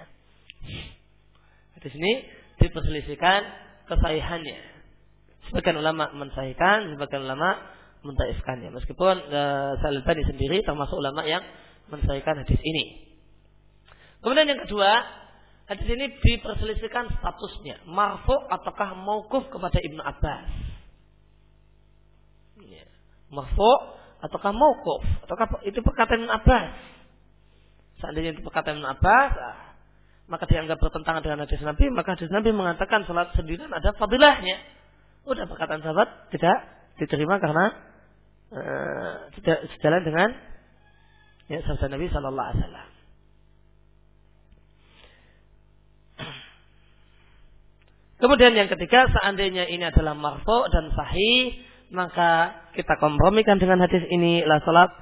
Hadis ini diperselisihkan kesahihannya. Sebagian ulama mensahihkan, sebagian ulama mentaifkannya. Meskipun Al-Albani sendiri termasuk ulama yang mensahihkan hadis ini. Kemudian yang kedua, hadis ini diperselisihkan statusnya, marfu ataukah mauquf kepada Ibn Abbas. Ya. Marfu ataukah mauquf, ataukah itu perkataan Ibn Abbas. Seandainya itu perkataan Ibn Abbas, maka dianggap bertentangan dengan hadis Nabi, maka hadis Nabi mengatakan salat sendirian ada fadilahnya. Udah perkataan sahabat tidak diterima karena sejalan dengan ya, sabda Nabi Sallallahu Alaihi Wasallam. Kemudian yang ketiga, seandainya ini adalah marfu dan sahih, maka kita kompromikan dengan hadis ini, la salat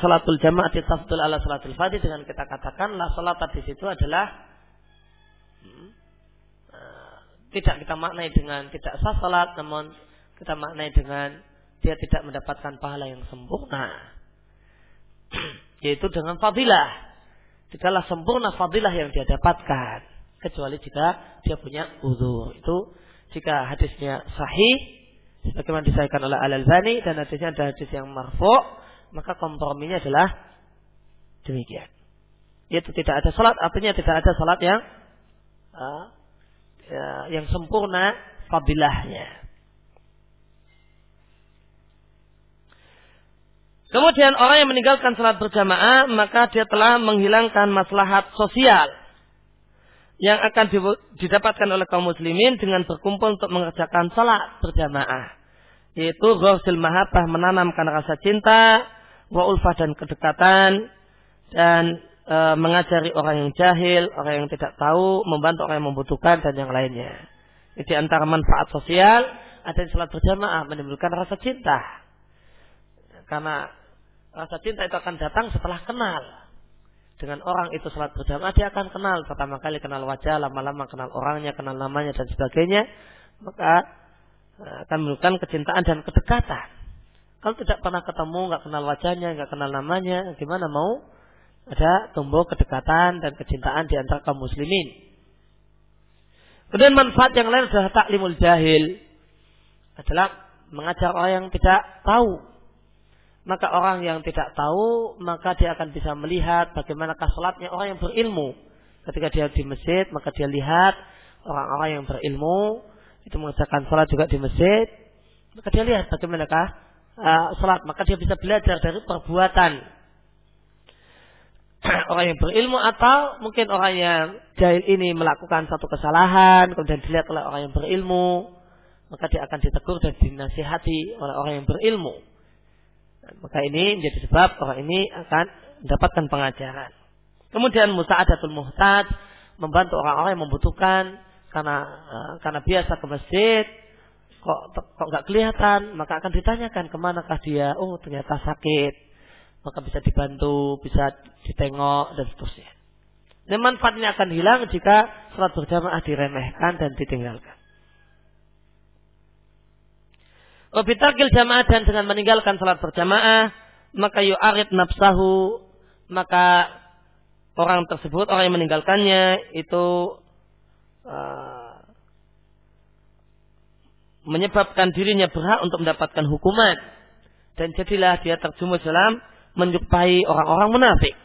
salatul jama'ati tafdhul ala salatul fardhi, dengan kita katakan la salat di situ adalah tidak kita maknai dengan tidak sah salat, namun kita maknai dengan dia tidak mendapatkan pahala yang sempurna, yaitu dengan fadilah. Tidaklah sempurna fadilah yang dia dapatkan, kecuali jika dia punya uzur. Itu jika hadisnya sahih, sebagaimana disahihkan oleh Al-Albani, dan hadisnya ada hadis yang marfu', maka komprominya adalah demikian. Yaitu tidak ada salat, artinya tidak ada salat yang yang sempurna fadilahnya. Kemudian orang yang meninggalkan salat berjamaah, maka dia telah menghilangkan maslahat sosial yang akan didapatkan oleh kaum muslimin dengan berkumpul untuk mengerjakan salat berjamaah, yaitu ghursil mahabbah, menanamkan rasa cinta, wa ulfah dan kedekatan, dan mengajari orang yang jahil, orang yang tidak tahu, membantu orang yang membutuhkan, dan yang lainnya. Di antara manfaat sosial, ada salat berjamaah menimbulkan rasa cinta. Karena rasa cinta itu akan datang setelah kenal. Dengan orang itu salat berjamaah, dia akan kenal. Pertama kali kenal wajah, lama-lama kenal orangnya, kenal namanya, dan sebagainya. Maka akan menimbulkan kecintaan dan kedekatan. Kalau tidak pernah ketemu, nggak kenal wajahnya, nggak kenal namanya, gimana mau ada tumbuh kedekatan dan kecintaan di antara kaum muslimin. Kemudian manfaat yang lain adalah taklimul jahil, adalah mengajar orang yang tidak tahu. Maka orang yang tidak tahu, maka dia akan bisa melihat bagaimanakah salatnya orang yang berilmu. Ketika dia di masjid, maka dia lihat orang-orang yang berilmu itu mengerjakan salat juga di masjid. Maka dia lihat bagaimanakah salat, maka dia bisa belajar dari perbuatan orang yang berilmu, atau mungkin orang yang jahil ini melakukan satu kesalahan kemudian dilihat oleh orang yang berilmu, maka dia akan ditegur dan dinasihati oleh orang yang berilmu. Maka ini menjadi sebab orang ini akan mendapatkan pengajaran. Kemudian musa'adatul muhtaj, membantu orang-orang yang membutuhkan, karena biasa ke masjid kok nggak kelihatan, maka akan ditanyakan kemanakah dia. Oh, ternyata sakit, maka bisa dibantu, bisa ditengok dan seterusnya. Dan manfaatnya akan hilang jika salat berjamaah diremehkan dan ditinggalkan. Wabitarkil jamaah, dan dengan meninggalkan salat berjamaah, maka yu'arid nafsahu, maka orang tersebut, orang yang meninggalkannya itu menyebabkan dirinya berhak untuk mendapatkan hukuman, dan jadilah dia terjumus dalam menyerupai orang-orang munafik.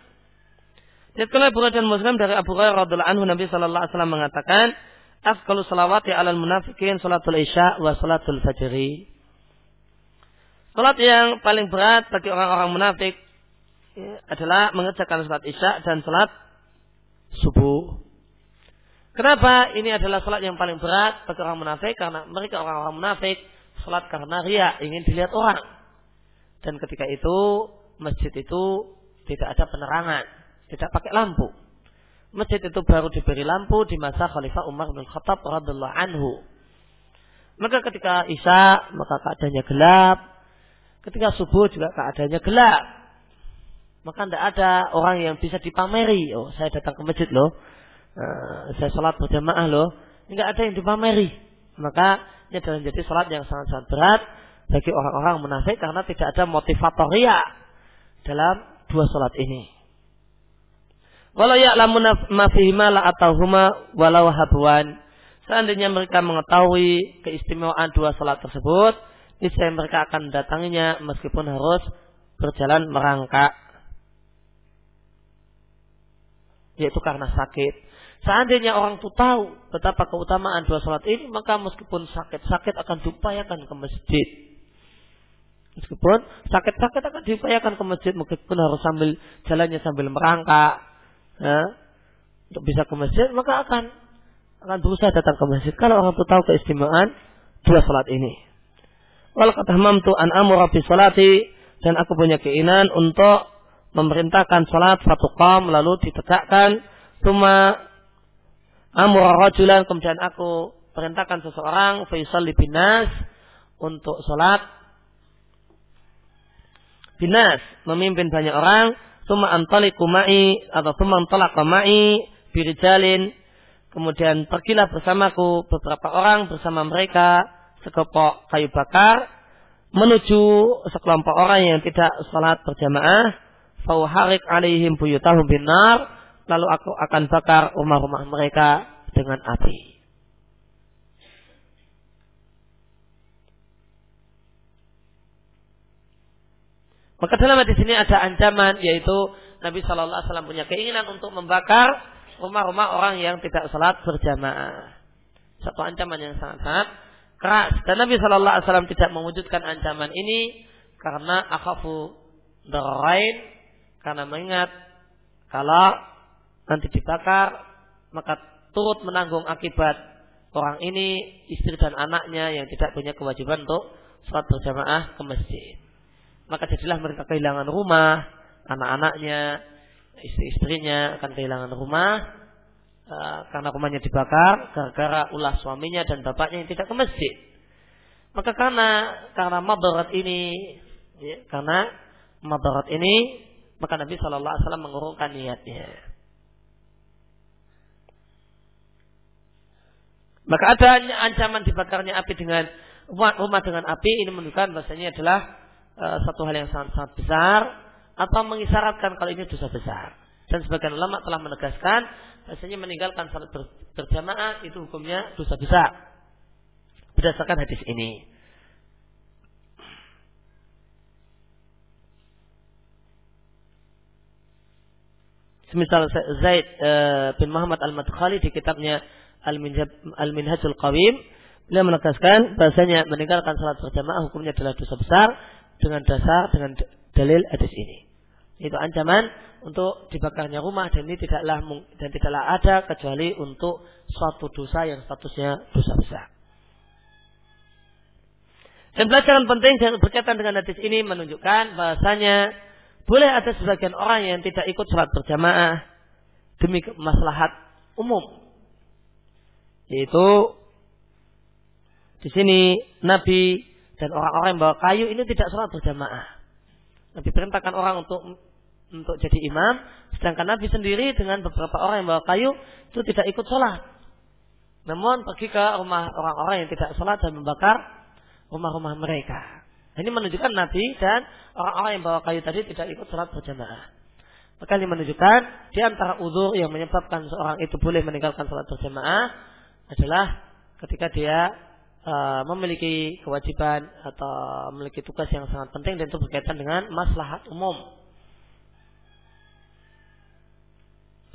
Dikutip oleh Muslim dari Abu Hurairah radhiyallahu anhu, Nabi sallallahu alaihi wasallam mengatakan, "Afdalus salawati 'alal munafiqin salatul isya wa salatul fajri." Salat yang paling berat bagi orang-orang munafik adalah mengerjakan salat isya dan salat subuh. Kenapa ini adalah salat yang paling berat bagi orang munafik? Karena mereka orang-orang munafik salat karena riya, ingin dilihat orang. Dan ketika itu masjid itu tidak ada penerangan, tidak pakai lampu. Masjid itu baru diberi lampu di masa Khalifah Umar bin Khattab radhiyallahu anhu. Maka ketika isya maka keadaannya gelap. Ketika subuh juga keadaannya gelap. Maka tidak ada orang yang bisa dipameri. Oh, saya datang ke masjid loh. Saya sholat berjamaah loh. Tidak ada yang dipameri. Maka ini adalah menjadi sholat yang sangat-sangat berat bagi orang-orang munafik, karena tidak ada motivator riya dalam dua sholat ini. Walau ya'lamuna ma fihima la'atauhuma walau habuan. Seandainya mereka mengetahui keistimewaan dua sholat tersebut, niscaya mereka akan mendatanginya meskipun harus berjalan merangkak, yaitu karena sakit. Seandainya orang itu tahu betapa keutamaan dua salat ini, maka meskipun sakit-sakit akan diupayakan ke masjid. Meskipun sakit-sakit akan diupayakan ke masjid, meskipun harus sambil jalannya sambil merangkak, untuk bisa ke masjid, maka akan berusaha datang ke masjid kalau orang itu tahu keistimewaan dua salat ini. Wal qathamamtu an amura bi salati, dan aku punya keinginan untuk memerintahkan salat fatuqam lalu ditegakkan. Tuma amura rajulan, kemudian aku perintahkan seseorang fayusalli binas untuk salat binas, memimpin banyak orang. Tuma antaliqu ma'i atau tuma antalaqa ma'i birijalin, kemudian pergilah bersamaku beberapa orang, bersama mereka sekelompok kayu bakar menuju sekelompok orang yang tidak salat berjamaah. Fauharik alaihim buyutahum binar, lalu aku akan bakar rumah-rumah mereka dengan api. Maka dalam di sini ada ancaman, yaitu Nabi SAW punya keinginan untuk membakar rumah-rumah orang yang tidak salat berjamaah. Satu ancaman yang sangat-sangat keras. Dan Nabi Shallallahu Alaihi Wasallam tidak mewujudkan ancaman ini karena akhafu darrain, karena mengingat kalau nanti dibakar maka turut menanggung akibat orang ini istri dan anaknya yang tidak punya kewajiban untuk salat berjamaah ke masjid. Maka jadilah mereka kehilangan rumah, anak-anaknya, istri-istrinya akan kehilangan rumah, karena rumahnya dibakar gara-gara ulah suaminya dan bapaknya yang tidak ke masjid. Maka karena madarat ini, maka Nabi Shallallahu Alaihi Wasallam mengurungkan niatnya. Maka ada ancaman dibakarnya api dengan rumah dengan api, ini menunjukkan bahasanya adalah satu hal yang sangat-sangat besar, atau mengisyaratkan kalau ini dosa besar. Dan sebagian ulama telah menegaskan bahasanya meninggalkan salat berjamaah itu hukumnya dosa besar berdasarkan hadis ini. Semisal Zaid bin Muhammad Al-Madukhali di kitabnya Al-Minhajul Qawim, beliau menegaskan bahasanya meninggalkan salat berjamaah hukumnya adalah dosa besar dengan dasar dengan dalil hadis ini. Itu ancaman untuk dibakarnya rumah, dan ini tidaklah ada kecuali untuk suatu dosa yang statusnya dosa besar. Dan pelajaran penting yang berkaitan dengan hadis ini menunjukkan bahasanya boleh ada sebagian orang yang tidak ikut salat berjamaah demi maslahat umum. Yaitu di sini Nabi dan orang-orang yang bawa kayu ini tidak salat berjamaah. Nabi perintahkan orang untuk jadi imam, sedangkan Nabi sendiri dengan beberapa orang yang bawa kayu itu tidak ikut salat. Namun pergi ke rumah orang-orang yang tidak salat dan membakar rumah-rumah mereka. Ini menunjukkan Nabi dan orang-orang yang bawa kayu tadi tidak ikut salat berjamaah. Maka ini menunjukkan di antara uzur yang menyebabkan seorang itu boleh meninggalkan salat berjamaah adalah ketika dia memiliki kewajiban atau memiliki tugas yang sangat penting dan itu berkaitan dengan maslahat umum.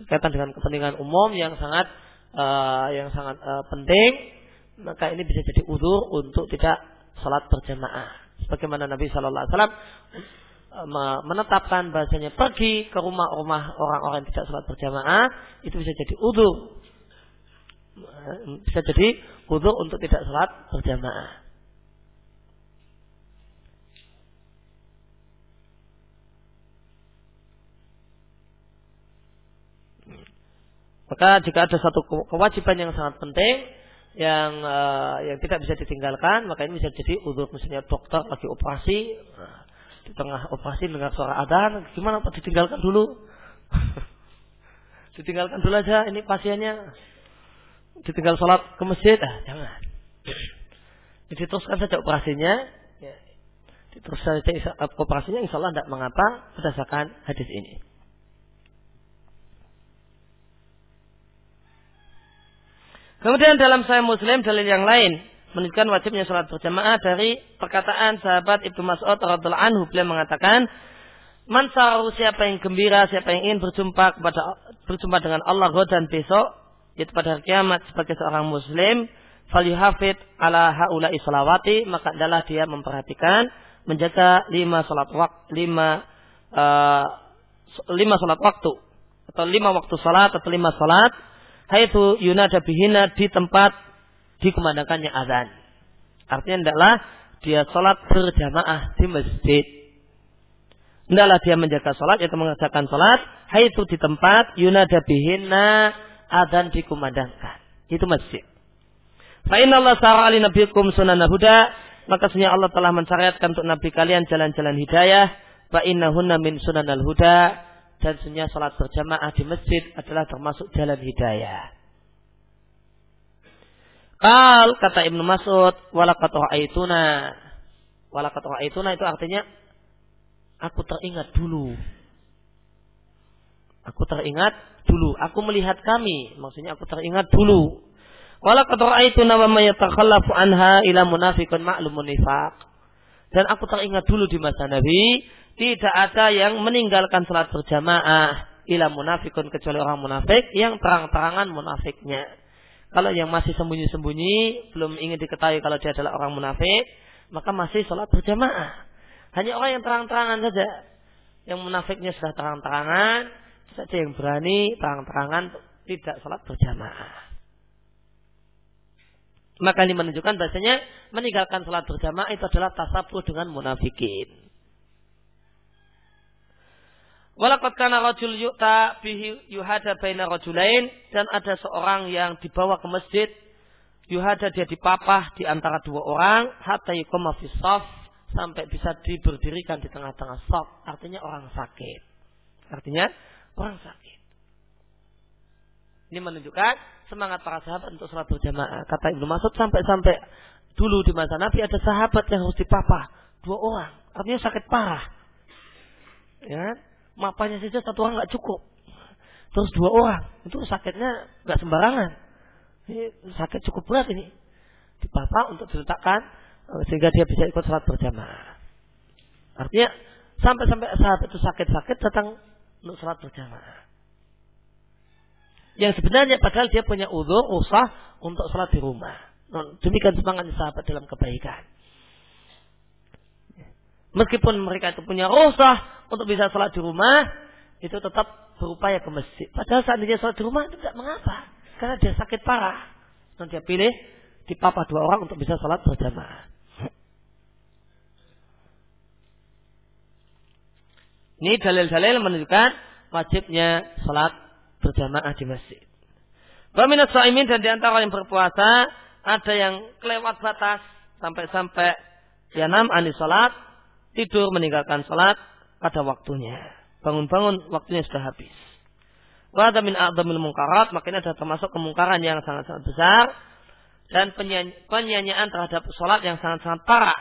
Berkaitan dengan kepentingan umum yang sangat penting. Maka ini bisa jadi uzur untuk tidak salat berjamaah. Sebagaimana Nabi Shallallahu Alaihi Wasallam menetapkan bahasanya pergi ke rumah-rumah orang-orang yang tidak salat berjamaah itu bisa jadi uzur, untuk tidak salat berjamaah. Maka jika ada satu kewajiban yang sangat penting yang tidak bisa ditinggalkan, maka ini bisa jadi uzur. Misalnya dokter lagi operasi, di tengah operasi dengar suara adzan, gimana Pak, ditinggalkan dulu? Ditinggalkan dulu aja ini pasiennya, ditinggal sholat ke masjid, jangan. Diteruskan saja operasinya, diteruskan saja operasinya, insya Allah tidak mengapa berdasarkan hadis ini. Kemudian dalam Sahih Muslim dalil yang lain menunjukkan wajibnya salat berjamaah dari perkataan sahabat Ibnu Mas'ud radhiyallahu anhu, beliau mengatakan, "Man sarahu, siapa yang gembira, siapa yang ingin berjumpa dengan Allah dan besok yaitu pada hari kiamat sebagai seorang muslim, falyuhafid ala haula'i salawati, maka adalah dia memperhatikan menjaga lima salat waktu haitsu yunada bihina, di tempat dikumandangkannya azan." Artinya tidaklah dia salat berjamaah di masjid. Tidaklah dia menjaga salat yaitu mengerjakan salat haitsu, di tempat yunada bihina, azan dikumandangkan. Itu masjid. Fa innallaha syara'a li nabiyyikum sunanal huda, maka sesungguhnya Allah telah mensyariatkan untuk nabi kalian jalan-jalan hidayah, fa innahunna min sunanal huda. Dan sesungguhnya salat berjamaah di masjid adalah termasuk jalan hidayah. Kata Ibnu Mas'ud, walaqad ra'aituna itu artinya aku teringat dulu. Aku melihat kami, maksudnya aku teringat dulu. Walaqad ra'aituna wa may yatakhallafu anha ila munafiqun ma'lumun nifaq. Dan aku teringat dulu di masa Nabi tidak ada yang meninggalkan salat berjamaah ila munafikun, kecuali orang munafik yang terang-terangan munafiknya. Kalau yang masih sembunyi-sembunyi, belum ingin diketahui kalau dia adalah orang munafik, maka masih salat berjamaah. Hanya orang yang terang-terangan saja. Yang munafiknya sudah terang-terangan, saja yang berani terang-terangan tidak salat berjamaah. Maka ini menunjukkan bahasanya meninggalkan salat berjamaah itu adalah tasabuh dengan munafikin. Walaqad kana rajul yu'ta bihi yuhada baina rajulain, dan ada seorang yang dibawa ke masjid, yuhada, dia dipapah di antara dua orang, hatta yuqama fi shaf, sampai bisa diberdirikan di tengah-tengah shaf. Artinya orang sakit. Ini menunjukkan semangat para sahabat untuk salat berjamaah. Kata Ibnu Mas'ud, sampai dulu di masa Nabi ada sahabat yang harus dipapah dua orang, artinya sakit parah. Ya, mapanya saja satu orang nggak cukup, terus dua orang itu sakitnya nggak sembarangan. Ini sakit cukup berat, ini dipapa untuk diletakkan sehingga dia bisa ikut salat berjamaah. Artinya sampai sahabat itu sakit-sakit datang untuk salat berjamaah. yang sebenarnya padahal dia punya uzur, usah untuk salat di rumah. Demikian semangatnya sahabat dalam kebaikan. Meskipun mereka itu punya usah untuk bisa salat di rumah, itu tetap berupaya ke masjid. Padahal seandainya salat di rumah itu tidak mengapa, karena dia sakit parah. Dan dia pilih dipapah dua orang untuk bisa salat berjamaah. Ini dalil-dalil menunjukkan wajibnya salat berjamaah di masjid. Wa minat sha'imin, dan diantara yang berpuasa ada yang kelewat batas sampai yanam ani salat, tidur meninggalkan salat pada waktunya. Bangun-bangun waktunya sudah habis. Wa hadza min a'dhamil munkarat, makanya ada termasuk kemungkaran yang sangat-sangat besar dan penyanyian terhadap salat yang sangat-sangat parah.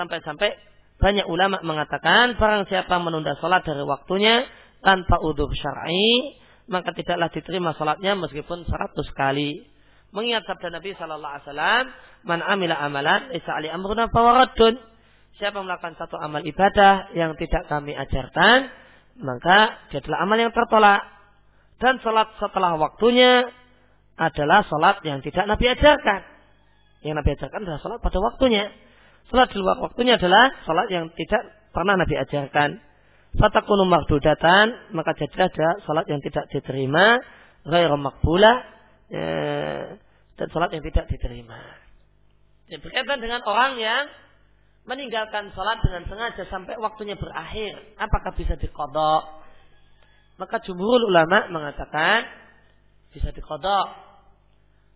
Sampai-sampai banyak ulama mengatakan barang siapa menunda salat dari waktunya tanpa udzur syar'i, maka tidaklah diterima salatnya meskipun 100 kali. Mengingat sabda Nabi sallallahu alaihi wasallam, "Man 'amila amalan laysa 'alaihi amruna fa huwa raddun." Siapa melakukan satu amal ibadah yang tidak kami ajarkan, maka dia adalah amal yang tertolak. Dan salat setelah waktunya adalah salat yang tidak Nabi ajarkan. Yang Nabi ajarkan adalah salat pada waktunya. Salat di luar waktunya adalah salat yang tidak pernah Nabi ajarkan. Fatakunu mardudatan, maka jadilah salat yang tidak diterima, ghairu maqbulah, dan salat yang tidak diterima. Ini berkaitan dengan orang yang meninggalkan salat dengan sengaja sampai waktunya berakhir. Apakah bisa diqadha? Maka jumhur ulama mengatakan bisa diqadha.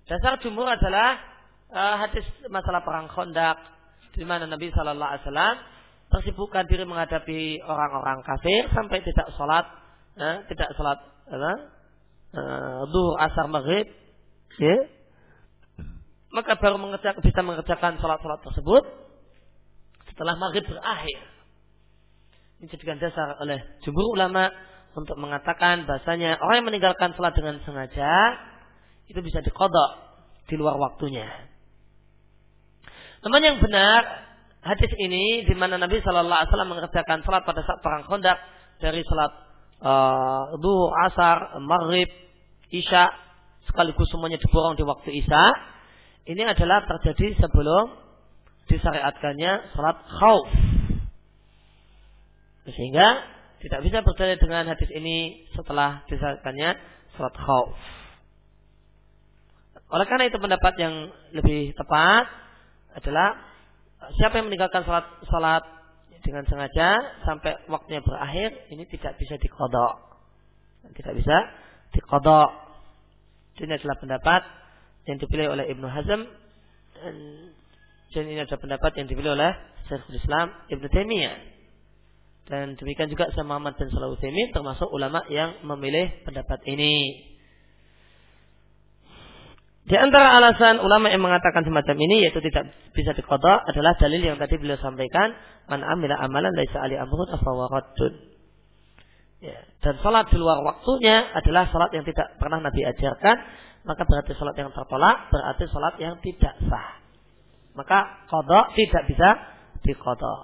Dasar jumhur adalah hadis masalah perang Khandak, di mana Nabi sallallahu alaihi wasallam tersibukkan diri menghadapi orang-orang kafir sampai tidak sholat zuhur, asar, maghrib, ya. Maka baru bisa mengerjakan sholat-sholat tersebut setelah maghrib berakhir. Ini dijadikan dasar oleh jumhur ulama untuk mengatakan bahasanya orang yang meninggalkan sholat dengan sengaja itu bisa diqadha di luar waktunya. Namun yang benar hadis ini di mana Nabi sallallahu alaihi wasallam mengerjakan salat pada saat perang Khandak dari salat zuhur, asar, maghrib, isya sekaligus semuanya diborong di waktu isya. Ini adalah terjadi sebelum disyariatkannya salat khauf. Sehingga tidak bisa berdalil dengan hadis ini setelah disyariatkannya salat khauf. Oleh karena itu pendapat yang lebih tepat adalah siapa yang meninggalkan salat dengan sengaja sampai waktunya berakhir, ini tidak bisa diqadha. Ini adalah pendapat yang dipilih oleh Ibn Hazm, dan ini adalah pendapat yang dipilih oleh Syekhul Islam Ibn Taimiyah. Dan demikian juga Syaikh Muhammad bin Shalih Utsaimin termasuk ulama yang memilih pendapat ini. Di antara alasan ulama yang mengatakan semacam ini yaitu tidak bisa diqadha adalah dalil yang tadi beliau sampaikan, man amila amalan laisa alaihi amrun fa huwa raddun. Ya, dan salat di luar waktunya adalah salat yang tidak pernah Nabi ajarkan, maka berarti salat yang tertolak, berarti salat yang tidak sah. Maka qadha tidak bisa diqadha.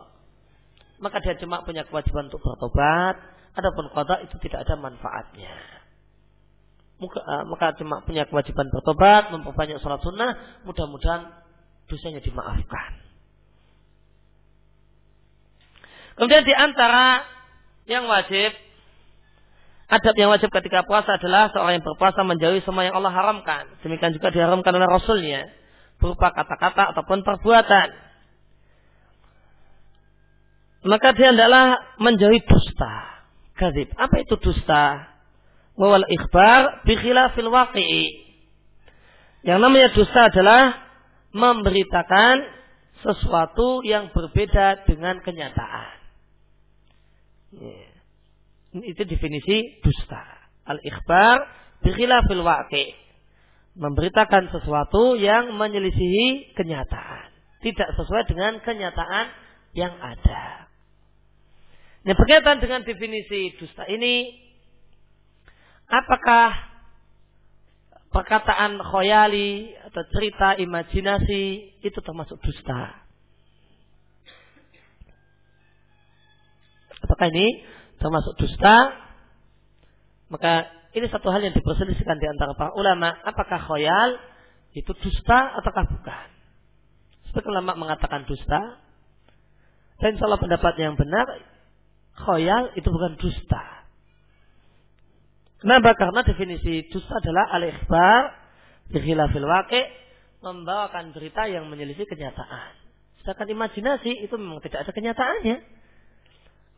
Maka dia cuma punya kewajiban untuk bertobat, adapun qadha itu tidak ada manfaatnya. Maka cuma punya kewajiban bertobat, memperbanyak sholat sunnah, mudah-mudahan dosanya dimaafkan. Kemudian di antara yang wajib, adab yang wajib ketika puasa adalah seorang yang berpuasa menjauhi semua yang Allah haramkan. Demikian juga diharamkan oleh Rasulnya, berupa kata-kata ataupun perbuatan. Maka dia adalah menjauhi dusta, kadzib. Apa itu dusta? Wal ikhbar bi khilafil waqi'i. Yang namanya dusta adalah memberitakan sesuatu yang berbeda dengan kenyataan. Itu definisi dusta. Al ikhbar bi khilafil waqi'. Memberitakan sesuatu yang menyelisihi kenyataan, tidak sesuai dengan kenyataan yang ada. Nah, berkaitan dengan definisi dusta ini, apakah perkataan khoyali atau cerita imajinasi itu termasuk dusta? Apakah ini termasuk dusta? Maka Ini satu hal yang diperselisihkan di antara para ulama. Apakah khayal itu dusta ataukah bukan? Sebagian ulama mengatakan dusta. Dan salah pendapat yang benar, khayal itu bukan dusta. Kenapa? Karena definisi dusta adalah al-ikhbar bi khilafil waqi', membawakan berita yang menyelisih kenyataan. Sedangkan imajinasi itu memang tidak ada kenyataannya.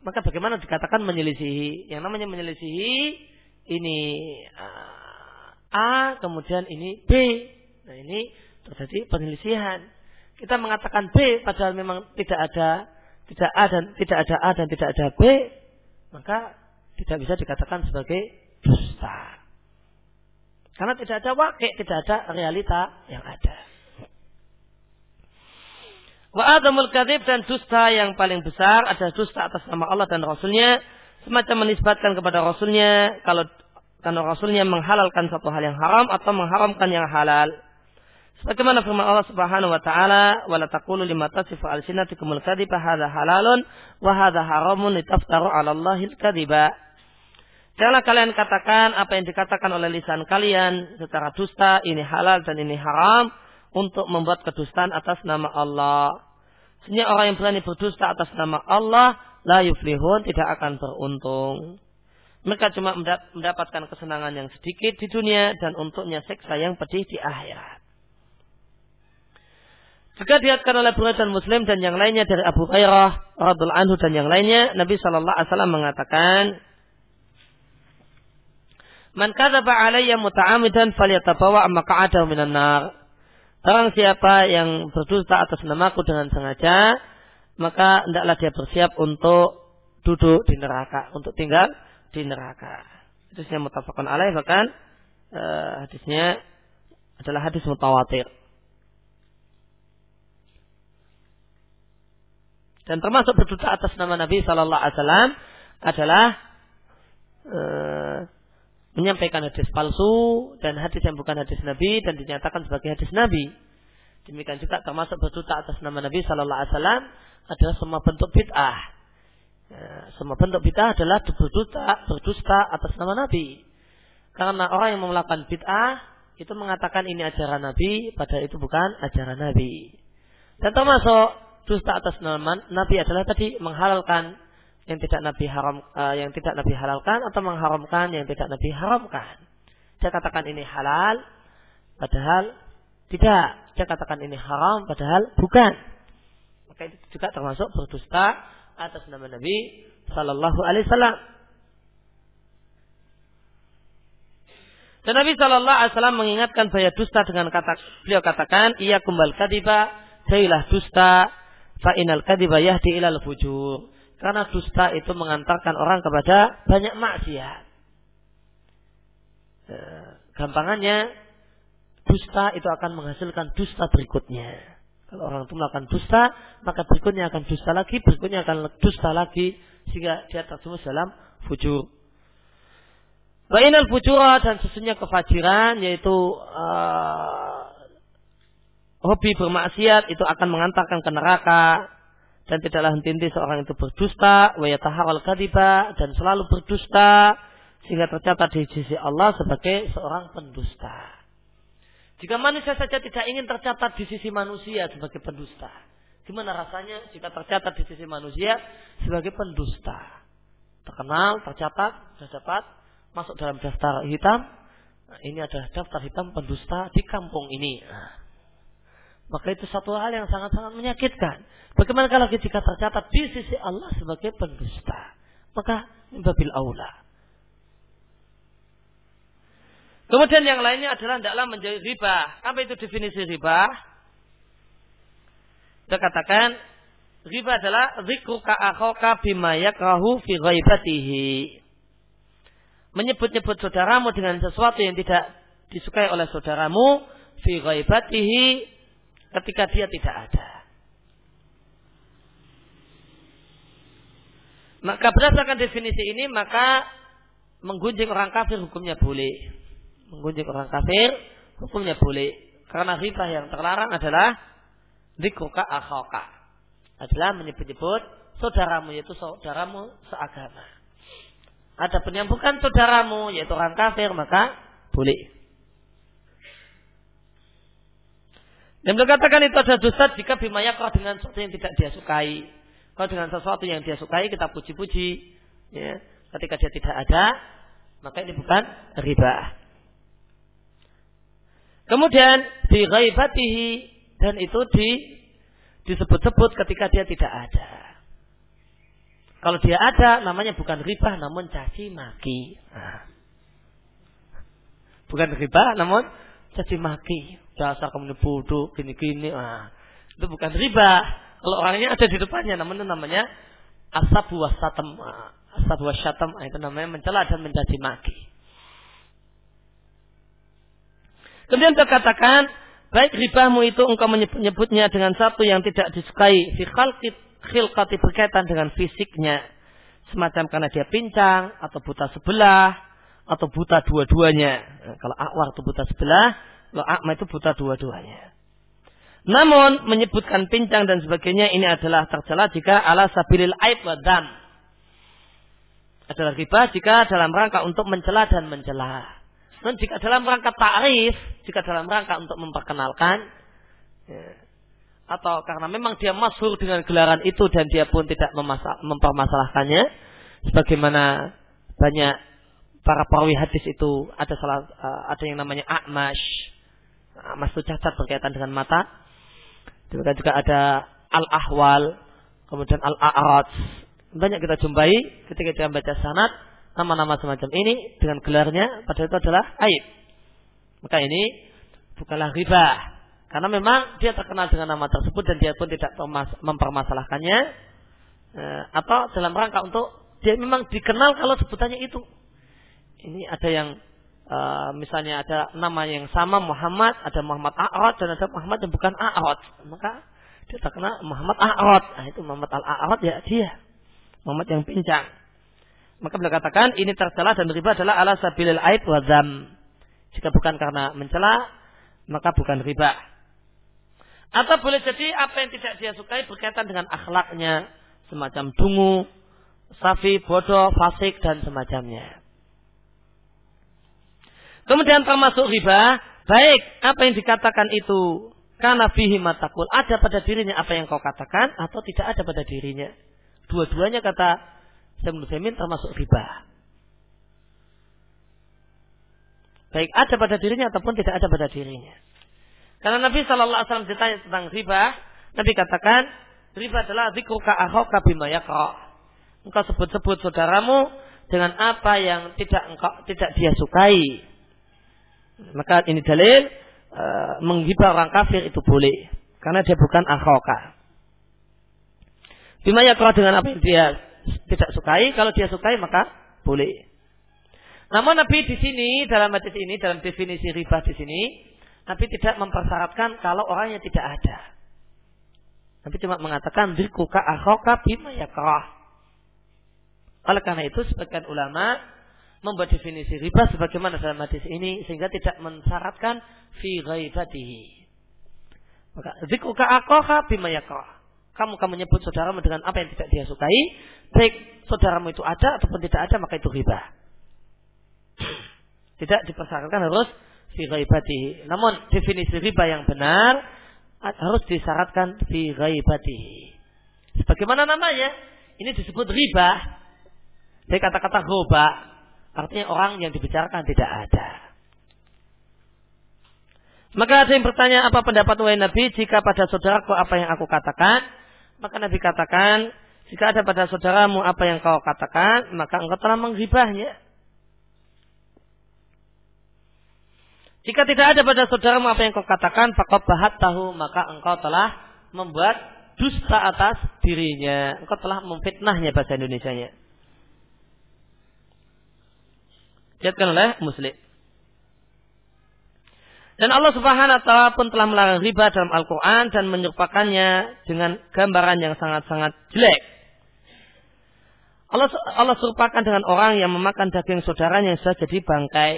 Maka bagaimana dikatakan menyelisihi? Yang namanya menyelisihi ini A, kemudian ini B. Nah, ini terjadi penyelisihan. Kita mengatakan B padahal memang tidak ada A dan tidak ada B, maka tidak bisa dikatakan sebagai dusta. Karena tidak ada wakil, tidak ada realita yang ada. Wa adamul kadzib, dan dusta yang paling besar adalah dusta atas nama Allah dan Rasulnya, semacam menisbatkan kepada Rasulnya kalau Rasulnya menghalalkan satu hal yang haram atau mengharamkan yang halal. Sebagaimana firman Allah Subhanahu wa taala, "Wa la taqulu lima tasifu alsinatukumul kadziba hadza halalun wa hadza haramun litaftaru 'ala Allahil kadziba." Janganlah kalian katakan apa yang dikatakan oleh lisan kalian secara dusta, ini halal dan ini haram, untuk membuat kedustaan atas nama Allah. Sehingga orang yang berani berdusta atas nama Allah, la yuflihun, tidak akan beruntung. Mereka cuma mendapatkan kesenangan yang sedikit di dunia, dan untuknya siksa yang pedih di akhirat. Juga diriwayatkan oleh Bukhari dan Muslim dan yang lainnya dari Abu Hurairah radhiyallahu anhu dan yang lainnya, Nabi sallallahu alaihi wasallam mengatakan, "Man kadzaba alayya muta'ammidan falyatabawa maq'adahu minan nar." Orang siapa yang berdusta atas namaku dengan sengaja, maka hendaklah dia bersiap untuk duduk di neraka, untuk tinggal di neraka. Hadisnya muttafaqun alaih, bahkan hadisnya adalah hadis mutawatir. Dan termasuk berdusta atas nama Nabi sallallahu alaihi wasallam adalah menyampaikan hadis palsu dan hadis yang bukan hadis Nabi dan dinyatakan sebagai hadis Nabi. Demikian juga termasuk berdusta atas nama Nabi sallallahu alaihi wasallam adalah semua bentuk bid'ah. Semua bentuk bid'ah adalah berdusta atas nama Nabi. Karena orang yang melakukan bid'ah itu mengatakan ini ajaran Nabi, padahal itu bukan ajaran Nabi. Dan termasuk dusta atas nama Nabi adalah tadi menghalalkan yang tidak Nabi halalkan atau mengharamkan yang tidak Nabi haramkan. Dia katakan ini halal, padahal tidak. Dia katakan ini haram, padahal bukan. Maka itu juga termasuk berdusta atas nama Nabi sallallahu alaihi wasallam. Dan Nabi sallallahu alaihi wasallam mengingatkan bahaya dusta dengan beliau katakan, "Iyyakum wal kadhiba, jauhilah dusta, fa innal kadhiba yahdi ilal fujur." Karena dusta itu mengantarkan orang kepada banyak maksiat. Gampangannya, dusta itu akan menghasilkan dusta berikutnya. Kalau orang itu melakukan dusta, maka berikutnya akan dusta lagi, berikutnya akan dusta lagi, sehingga dia terjerumus dalam fujur. Wa innal fujura, dan sesungguhnya kefajiran, yaitu hobi bermaksiat, itu akan mengantarkan ke neraka. Dan tidaklah henti-henti seorang itu berdusta, wa yataharral kadziba, dan selalu berdusta sehingga tercatat di sisi Allah sebagai seorang pendusta. Jika manusia saja tidak ingin tercatat di sisi manusia sebagai pendusta, gimana rasanya jika tercatat di sisi manusia sebagai pendusta? Terkenal, tercatat, sudah dapat masuk dalam daftar hitam. Nah, ini adalah daftar hitam pendusta di kampung ini. Nah, maka itu satu hal yang sangat-sangat menyakitkan. Bagaimana kalau jika tercatat di sisi Allah sebagai pendusta? Maka babil aula. Kemudian yang lainnya adalah tidaklah menjadi riba. Apa itu definisi riba? Kita katakan riba adalah dzikruka akhaka bima yakrahu fi ghaibatihi. Menyebut-nyebut saudaramu dengan sesuatu yang tidak disukai oleh saudaramu fi ghaibatihi, ketika dia tidak ada. Maka berdasarkan definisi ini, maka menggunjing orang kafir hukumnya boleh. Menggunjing orang kafir hukumnya boleh. Karena riba yang terlarang adalah dzikruka akhaka, adalah menyebut-nyebut saudaramu, yaitu saudaramu seagama. Adapun yang bukan saudaramu, yaitu orang kafir, maka boleh. Dan beliau katakan itu adalah dosa jika bimayakrah dengan sesuatu yang tidak dia sukai. Kalau dengan sesuatu yang dia sukai kita puji-puji, ya, ketika dia tidak ada, maka ini bukan riba. Kemudian bi ghaibatihi, dan itu disebut-sebut ketika dia tidak ada. Kalau dia ada, namanya bukan riba, namun caci maki. Nah. Bukan riba, namun caci maki. Dasar kamu bodoh, gini-gini. Nah. Itu bukan riba. Kalau orangnya ada di depannya, namun itu namanya asabu wasatam. Asabu wasatam, itu namanya mencela dan mencaci maki. Kemudian dia katakan, baik ribamu itu engkau menyebutnya dengan satu yang tidak disukai. Fi khalqit khilqati, berkaitan dengan fisiknya, semacam karena dia pincang atau buta sebelah atau buta dua-duanya. Kalau akwar itu buta sebelah, kalau akma itu buta dua-duanya. Namun menyebutkan pincang dan sebagainya ini adalah tercela jika ala sabilil aib wa dam, adalah riba jika dalam rangka untuk mencela dan mencela. Dan jika dalam rangka ta'rif, jika dalam rangka untuk memperkenalkan, ya, atau karena memang dia masyhur dengan gelaran itu dan dia pun tidak mempermasalahkannya, sebagaimana banyak para perawi hadis itu ada yang namanya a'mash. A'mash itu cacat berkaitan dengan mata. Juga ada al-ahwal, kemudian al-a'raj. Banyak kita jumpai ketika kita membaca sanad nama-nama semacam ini dengan gelarnya, padahal itu adalah aib. Maka ini bukanlah riba. Karena memang dia terkenal dengan nama tersebut dan dia pun tidak mempermasalahkannya. Atau dalam rangka untuk dia memang dikenal kalau sebutannya itu. Ini ada yang misalnya ada nama yang sama Muhammad, ada Muhammad A'rad dan ada Muhammad yang bukan A'rad. Maka dia terkenal Muhammad A'rad. Nah, itu Muhammad Al-A'rad, ya dia. Muhammad yang pincang. Maka beliau katakan ini tercela dan riba adalah ala sabilil aib wa dzam. Jika bukan karena mencela, maka bukan riba. Atau boleh jadi apa yang tidak dia sukai berkaitan dengan akhlaknya, semacam dungu, safi, bodoh, fasik, dan semacamnya. Kemudian termasuk riba, baik apa yang dikatakan itu kana fihi matakul, ada pada dirinya apa yang kau katakan, atau tidak ada pada dirinya. Dua-duanya kata Syaikh Utsaimin termasuk riba. Baik ada pada dirinya ataupun tidak ada pada dirinya. Karena Nabi SAW ditanya tentang riba, Nabi katakan, riba adalah dzikruka akhaka bima yakra. Engkau sebut-sebut saudaramu dengan apa yang tidak dia sukai. Maka ini dalil menghibah orang kafir itu boleh, karena dia bukan akhaka. Bima yakra, dengan apa yang dia tidak sukai. Kalau dia sukai maka boleh. Namun Nabi di sini dalam hadis ini, dalam definisi riba di sini, Nabi tidak mempersyaratkan kalau orangnya tidak ada. Nabi cuma mengatakan dzikruka akhaka bima yakrah. Oleh karena itu sebagian ulama membuat definisi riba sebagaimana dalam hadis ini, sehingga tidak mensyaratkan fi ghaibatihi. Maka dzikruka akhaka bima yakrah, kamu menyebut saudaramu dengan apa yang tidak dia sukai, baik saudaramu itu ada ataupun tidak ada, maka itu riba. Tidak dipersyaratkan harus fi ghaibatihi. Namun definisi riba yang benar harus disyaratkan fi ghaibatihi. Sebagaimana namanya, ini disebut riba dari kata-kata ghoba, artinya orang yang dibicarakan tidak ada. Maka ada yang bertanya, apa pendapat wahai Nabi jika pada saudaraku apa yang aku katakan? Maka Nabi katakan, jika ada pada saudaramu apa yang kau katakan, maka engkau telah menghibahnya. Jika tidak ada pada saudaramu apa yang kau katakan, faqad bahattahu, maka engkau telah membuat dusta atas dirinya. Engkau telah memfitnahnya, bahasa Indonesianya. Diatkan oleh Muslim. Dan Allah Subhanahu wa taala pun telah melarang riba dalam Al-Qur'an dan menyerupakannya dengan gambaran yang sangat-sangat jelek. Allah serupakan dengan orang yang memakan daging saudaranya yang sudah jadi bangkai.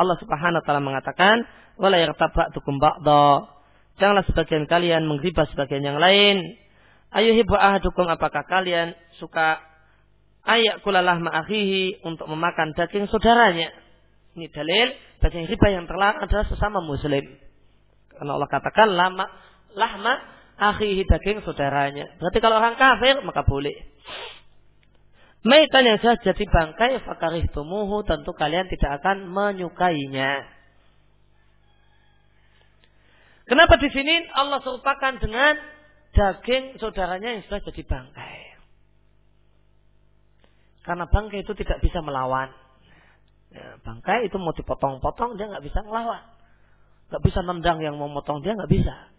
Allah Subhanahu wa taala mengatakan, "Wala yartaba'tukum ba'dha." Janganlah sebagian kalian menggibah sebagian yang lain. Ayuhibbu ahadukum, apakah kalian suka ayak kulalah ma'akhihi, untuk memakan daging saudaranya. Ini dalil daging riba yang terlarang adalah sesama muslim. Karena Allah katakan lahma akhihi, daging saudaranya. Berarti kalau orang kafir maka boleh. Maitan yang sudah jadi bangkai, fakarihtumuhu, tentu kalian tidak akan menyukainya. Kenapa di sini Allah serupakan dengan daging saudaranya yang sudah jadi bangkai? Karena bangkai itu tidak bisa melawan. Ya, bangkai itu mau dipotong-potong dia nggak bisa melawan, nggak bisa nendang yang mau motong dia nggak bisa.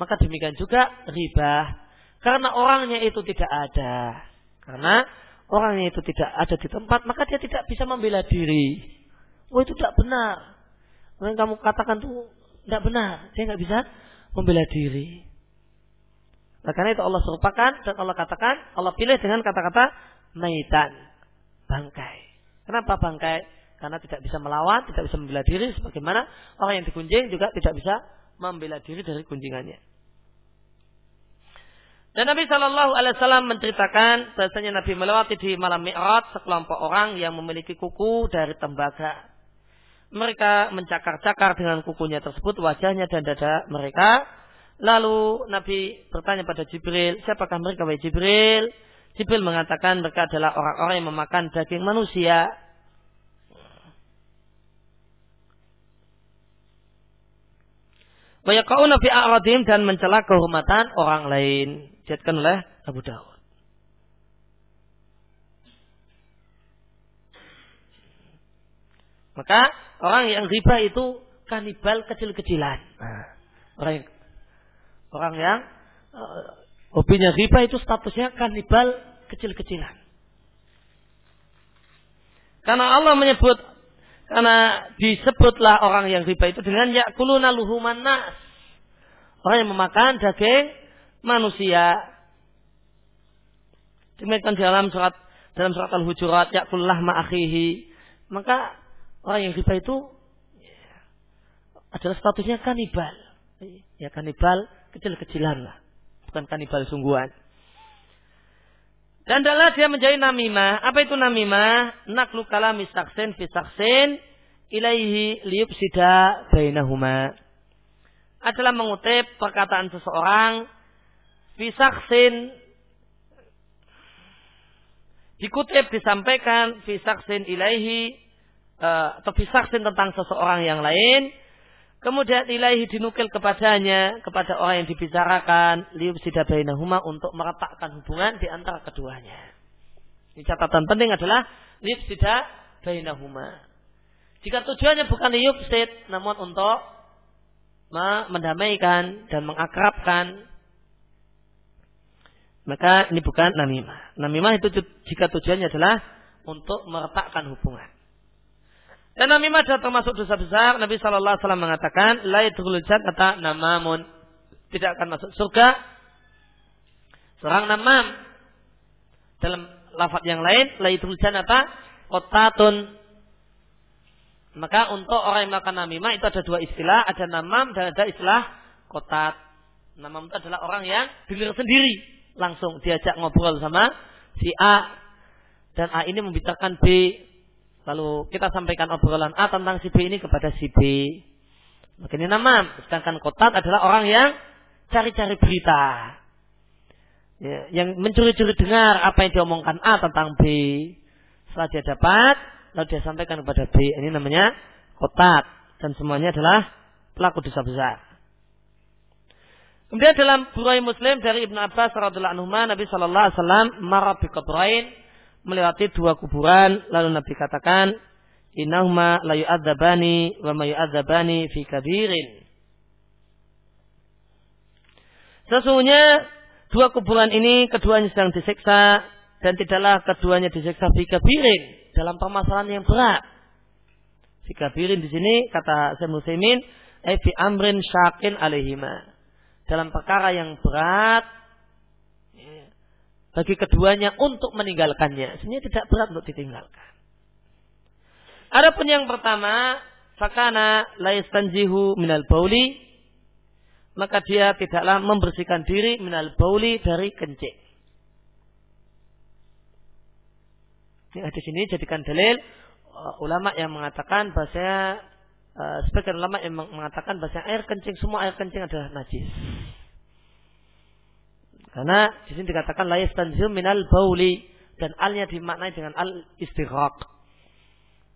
Maka demikian juga riba, karena orangnya itu tidak ada. Karena orangnya itu tidak ada di tempat, maka dia tidak bisa membela diri. Oh, itu tidak benar. Yang kamu katakan itu tidak benar. Dia tidak bisa membela diri. Nah, karena itu Allah serupakan dan Allah katakan, Allah pilih dengan kata-kata maitan, bangkai. Kenapa bangkai? Karena tidak bisa melawan, tidak bisa membela diri. Sebagaimana orang yang digunjing juga tidak bisa membela diri dari gunjingannya. Dan Nabi SAW menceritakan bahasanya Nabi melewati di malam Mi'raj sekelompok orang yang memiliki kuku dari tembaga. Mereka mencakar-cakar dengan kukunya tersebut wajahnya dan dada mereka. Lalu Nabi bertanya pada Jibril, siapakah mereka wahai Jibril? Jibril mengatakan mereka adalah orang-orang yang memakan daging manusia. Wayaqa'u nabi a'radim, dan mencela kehormatan orang lain. Dijadikan oleh Abu Dawud. Maka orang yang riba itu kanibal kecil-kecilan. Orang yang hobinya riba itu statusnya kanibal kecil-kecilan. Karena Allah menyebut, karena disebutlah orang yang riba itu dengan yakuluna luhuman nas, orang yang memakan daging manusia. Demikian dalam surat Al-Hujurat, yakul lahma akhihi. Maka orang yang riba itu adalah statusnya kanibal. Ya, kanibal kecil-kecilan lah, bukan kanibal sungguhan. Dan adalah dia menjadi namimah. Apa itu namimah? Naklu kalami saksin fi saksin ilaihi liyubsida bainahuma. Adalah mengutip perkataan seseorang fi saksin, dikutip, disampaikan fi saksin ilaihi atau fi saksin tentang seseorang yang lain. Kemudian ilaihi dinukil kepadanya, kepada orang yang dibicarakan, liyubsida bainahuma, untuk meretakkan hubungan di antara keduanya. Ini catatan penting adalah liyubsida bainahuma. Jika tujuannya bukan liyubsid, namun untuk mendamaikan dan mengakrabkan, maka ini bukan namimah. Namimah itu jika tujuannya adalah untuk meretakkan hubungan. Dan namimah adalah termasuk dosa besar. Nabi SAW mengatakan, la yadkhulul jannata namamun, tidak akan masuk surga seorang namam. Dalam lafaz yang lain, la yadkhulul jannata qattatun. Maka untuk orang yang melakukan namimah itu ada dua istilah, ada namam dan ada istilah qattat. Namam itu adalah orang yang dengar sendiri, langsung diajak ngobrol sama si A, dan A ini membicarakan B. Lalu kita sampaikan obrolan A tentang si B ini kepada si B. Maka ini namam. Sedangkan qattat adalah orang yang cari-cari berita. Ya, yang mencuri-curi dengar apa yang diomongkan A tentang B. Setelah dia dapat, lalu dia sampaikan kepada B. Ini namanya qattat. Dan semuanya adalah pelaku dosa besar. Kemudian dalam Bukhari Muslim dari Ibn Abbas radhiyallahu anhu, Nabi sallallahu alaihi wasallam marra bi qabrain, melewati dua kuburan, lalu Nabi katakan, innahuma la yu'adzabani wa ma yu'adzabani fi kabirin. Sesungguhnya dua kuburan ini keduanya sedang disiksa, dan tidaklah keduanya disiksa fi kabirin, dalam permasalahan yang berat. Fi kabirin di sini kata Syaikh Muslimin, ai fi amrin syakin alaihima, dalam perkara yang berat bagi keduanya untuk meninggalkannya. Sebenarnya tidak berat untuk ditinggalkan. Adapun yang pertama, fakana la yastanjihu minal bauli, maka dia tidaklah membersihkan diri minal bauli dari kencing. Hadis ini jadikan dalil ulama yang mengatakan bahasa sebagian ulama yang mengatakan bahasa air kencing, semua air kencing adalah najis. Karena di sini dikatakan la yastanziu minal bauli dan alnya dimaknai dengan al istighraq.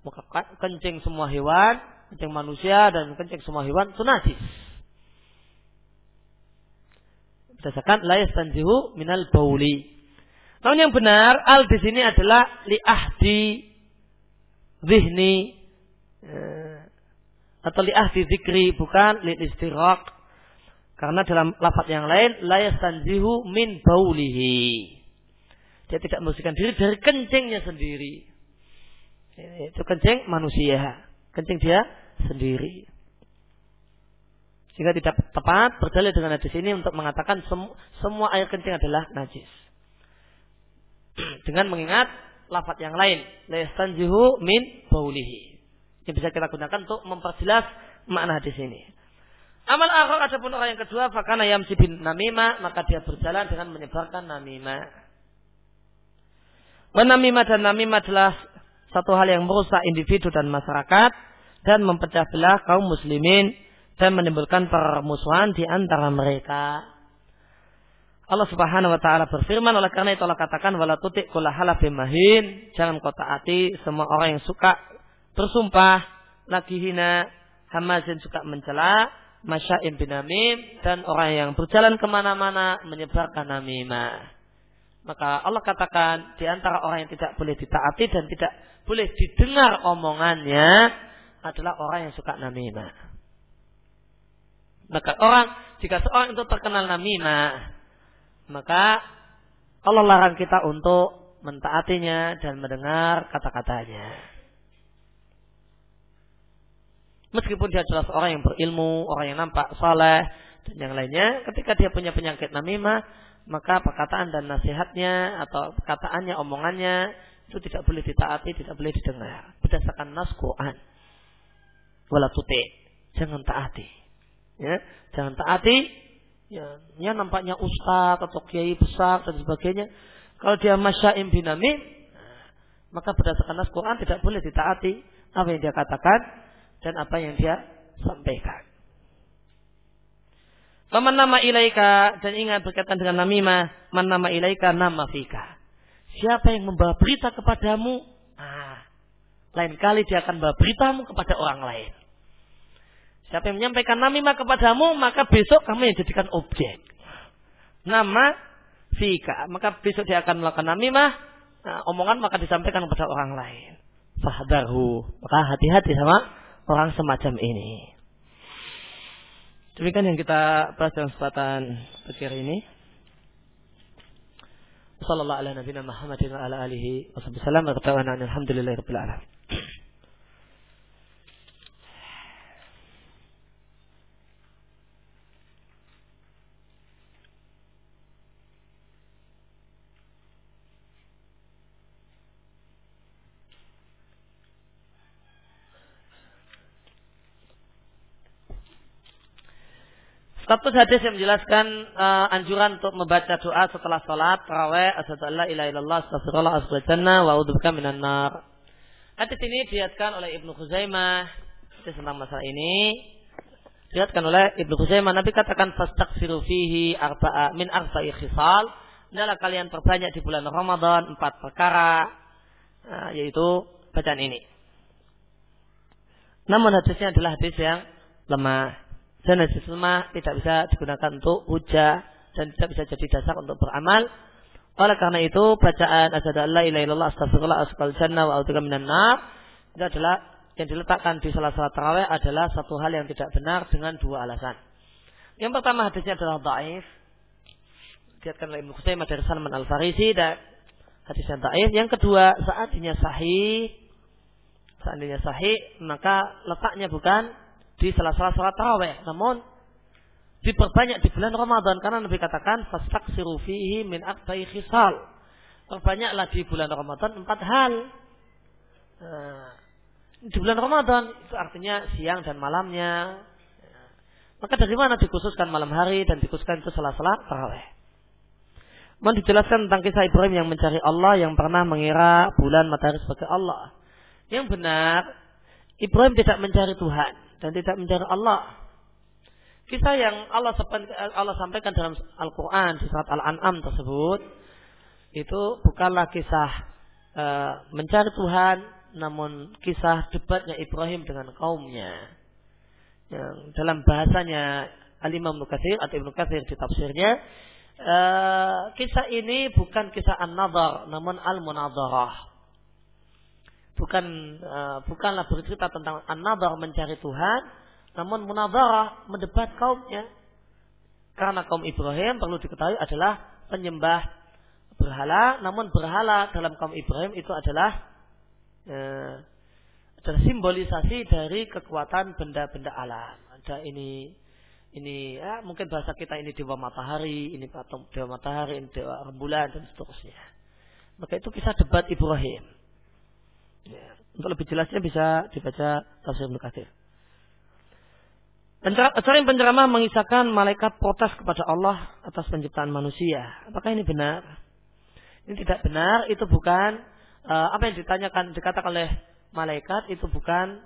Maka kencing semua hewan, kencing manusia dan kencing semua hewan itu najis. Berdasarkan la yastanziu minal bauli. Namun yang benar al di sini adalah li ahdi dhihni atau li ahdi dzikri, bukan li istighraq. Karena dalam lafaz yang lain la yastanzihu min baulihi, dia tidak membersihkan diri dari kencingnya sendiri. Itu kencing manusia, kencing dia sendiri. Sehingga tidak tepat berdalil dengan hadis ini untuk mengatakan semua air kencing adalah najis. Dengan mengingat lafaz yang lain la yastanzihu min baulihi, yang bisa kita gunakan untuk memperjelas makna hadis ini. Amal akhir, adapun orang yang kedua, fakana yamsi bin namimah, maka dia berjalan dengan menyebarkan namimah. Namimah dan namimah adalah satu hal yang merusak individu dan masyarakat dan mempecah belah kaum muslimin dan menimbulkan permusuhan di antara mereka. Allah Subhanahu wa taala berfirman, oleh karena itu Allah katakan wala tuti kullu halafim mahin, jangan kau taati semua orang yang suka bersumpah, nakihina, hamazin suka mencela, masya'im bin namim, dan orang yang berjalan kemana-mana menyebarkan namimah. Maka Allah katakan di antara orang yang tidak boleh ditaati dan tidak boleh didengar omongannya adalah orang yang suka namimah. Maka orang, jika seorang itu terkenal namimah, maka Allah larang kita untuk mentaatinya dan mendengar kata-katanya. Meskipun dia jelas orang yang berilmu, orang yang nampak saleh dan yang lainnya, ketika dia punya penyakit namimah, maka perkataan dan nasihatnya atau perkataannya, omongannya itu tidak boleh ditaati, tidak boleh didengar. Berdasarkan nas Quran, wala tuti, jangan taati, ya, jangan taati. Ya nampaknya ustaz atau kiai besar dan sebagainya, kalau dia masya'im bin namim, maka berdasarkan nas Quran tidak boleh ditaati apa yang dia katakan dan apa yang dia sampaikan. Faman nama ilaika, dan ingat berkaitan dengan namimah, man nama ilaika nama fika. Siapa yang membawa berita kepadamu, lain kali dia akan membawa beritamu kepada orang lain. Siapa yang menyampaikan namimah kepadamu, maka besok kamu yang jadikan objek. Nama fika, maka besok dia akan melakukan namimah, omongan maka disampaikan kepada orang lain. Fahdharhu, maka hati-hati sama orang semacam ini. Demikian yang kita bahas dalam kesempatan pagi hari ini. Sallallahu ala nabiyina Muhammadin wa ala alihi wasallam. Alhamdulillahirabbil alamin. Status hadis yang menjelaskan anjuran untuk membaca doa setelah salat tarawih, asyhadu an la ilaha illallah astaghfirullah asyhadu anna wa a'udzu bika minan nar. Hadis ini diriwayatkan oleh Ibnu Khuzaimah. Hadis tentang masalah ini diriwayatkan oleh Ibnu Khuzaimah. Nabi katakan fastaghfiru fihi arba'a min arba'i khisal. Hendaklah kalian perbanyak di bulan Ramadan 4 perkara, yaitu bacaan ini. Namun hadisnya adalah hadis yang lemah. Dan hadis lemah tidak bisa digunakan untuk hujah dan tidak bisa jadi dasar untuk beramal. Oleh karena itu bacaan asyhadu an la ilaha illallah astaghfirullah asyhadu anna wa a'udzu bika minan nar itu adalah yang diletakkan di salat tarawih adalah satu hal yang tidak benar dengan dua alasan. Yang pertama, hadisnya adalah dhaif. Dikatakan oleh Ibnu Taimiyah dari Salman Al-Farisi dan hadisnya dhaif. Yang kedua, seandainya sahih maka letaknya bukan di sela-sela salat tarawih, namun diperbanyak di bulan Ramadan, karena Nabi katakan fastaksiru fihi min arba'i khisal. Perbanyaklah di bulan Ramadan 4 hal. Di bulan Ramadan itu artinya siang dan malamnya. Maka dari mana dikhususkan malam hari dan dikhususkan itu sela-sela tarawih? Mau dijelaskan tentang kisah Ibrahim yang mencari Allah, yang pernah mengira bulan matahari sebagai Allah. Yang benar, Ibrahim tidak mencari Tuhan dan tidak mencari Allah. Kisah yang Allah sampaikan dalam Al-Quran di surat Al-An'am tersebut, itu bukanlah kisah mencari Tuhan, namun kisah debatnya Ibrahim dengan kaumnya. Yang dalam bahasanya Al-Imam Ibn Katsir atau Ibn Katsir di tafsirnya, kisah ini bukan kisah an-nadhar, namun al-munadharah. Bukanlah bercerita tentang an-nadhar mencari Tuhan, namun munadharah mendebat kaumnya. Karena kaum Ibrahim perlu diketahui adalah penyembah berhala, namun berhala dalam kaum Ibrahim itu adalah simbolisasi dari kekuatan benda-benda alam. Ada ini mungkin bahasa kita ini dewa matahari, ini patung dewa matahari, ini dewa rembulan dan seterusnya. Maka itu kisah debat Ibrahim. Ya, untuk lebih jelasnya bisa dibaca tafsir Ibnu Katsir. Acara yang penceramah mengisahkan malaikat protes kepada Allah atas penciptaan manusia. Apakah ini benar? Ini tidak benar. Itu bukan apa yang dikatakan oleh malaikat itu bukan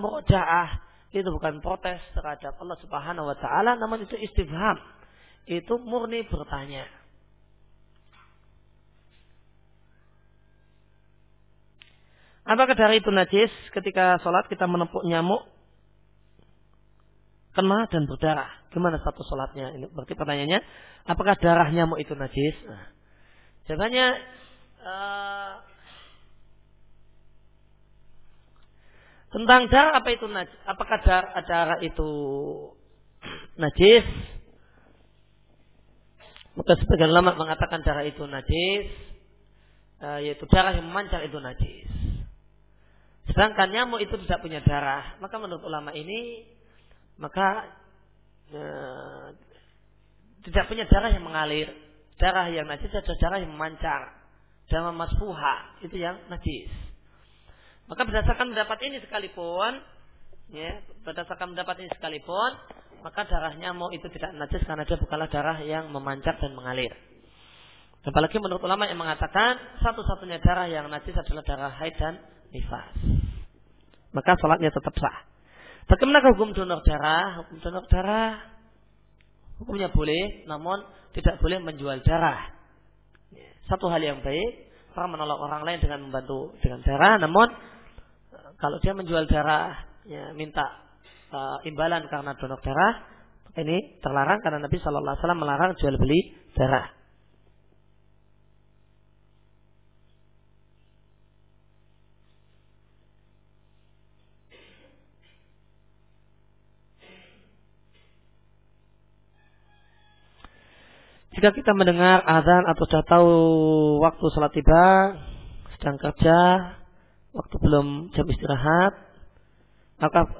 murja'ah. Itu bukan protes terhadap Allah Subhanahu wa Ta'ala, namun itu istifham. Itu murni bertanya. Apakah dari itu najis ketika sholat kita menepuk nyamuk, kena dan berdarah? Gimana status sholatnya? Ini berarti pertanyaannya, apakah darah nyamuk itu najis? Nah, jawabannya, tentang darah apa itu najis? Apakah darah itu najis? Maka sebagian ulama mengatakan darah itu najis, yaitu darah yang memancar itu najis. Sedangkan nyamuk itu tidak punya darah. Maka menurut ulama ini, maka tidak punya darah yang mengalir. Darah yang najis adalah darah yang memancar, darah masfuha, itu yang najis. Maka berdasarkan pendapat ini sekalipun, maka darah nyamuk itu tidak najis karena dia bukanlah darah yang memancar dan mengalir. Apalagi menurut ulama yang mengatakan satu-satunya darah yang najis adalah darah haid dan nifas. Maka sholatnya tetap sah. Bagaimana hukum donor darah? Hukum donor darah hukumnya boleh, namun tidak boleh menjual darah. Satu hal yang baik, orang menolong orang lain dengan membantu dengan darah, namun kalau dia menjual darah, ya, minta imbalan karena donor darah, ini terlarang karena Nabi Shallallahu Alaihi Wasallam melarang jual beli darah. Jika kita mendengar azan atau sudah tahu waktu salat tiba, sedang kerja, waktu belum jam istirahat,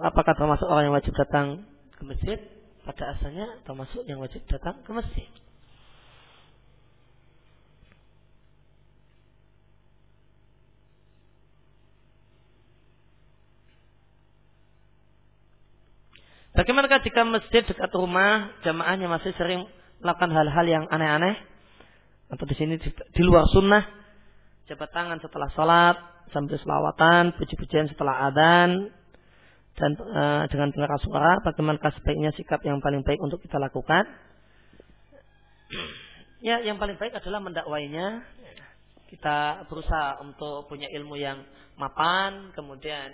apakah termasuk orang yang wajib datang ke masjid? Pada asalnya termasuk yang wajib datang ke masjid. Bagaimana jika masjid dekat rumah jamaahnya masih sering lakukan hal-hal yang aneh-aneh atau di sini di luar sunnah, jabat tangan setelah sholat, sambil selawatan, puji-pujian setelah adzan, dan dengan pengeras suara? Bagaimanakah sebaiknya sikap yang paling baik untuk kita lakukan? Ya, yang paling baik adalah mendakwainya. Kita berusaha untuk punya ilmu yang mapan, kemudian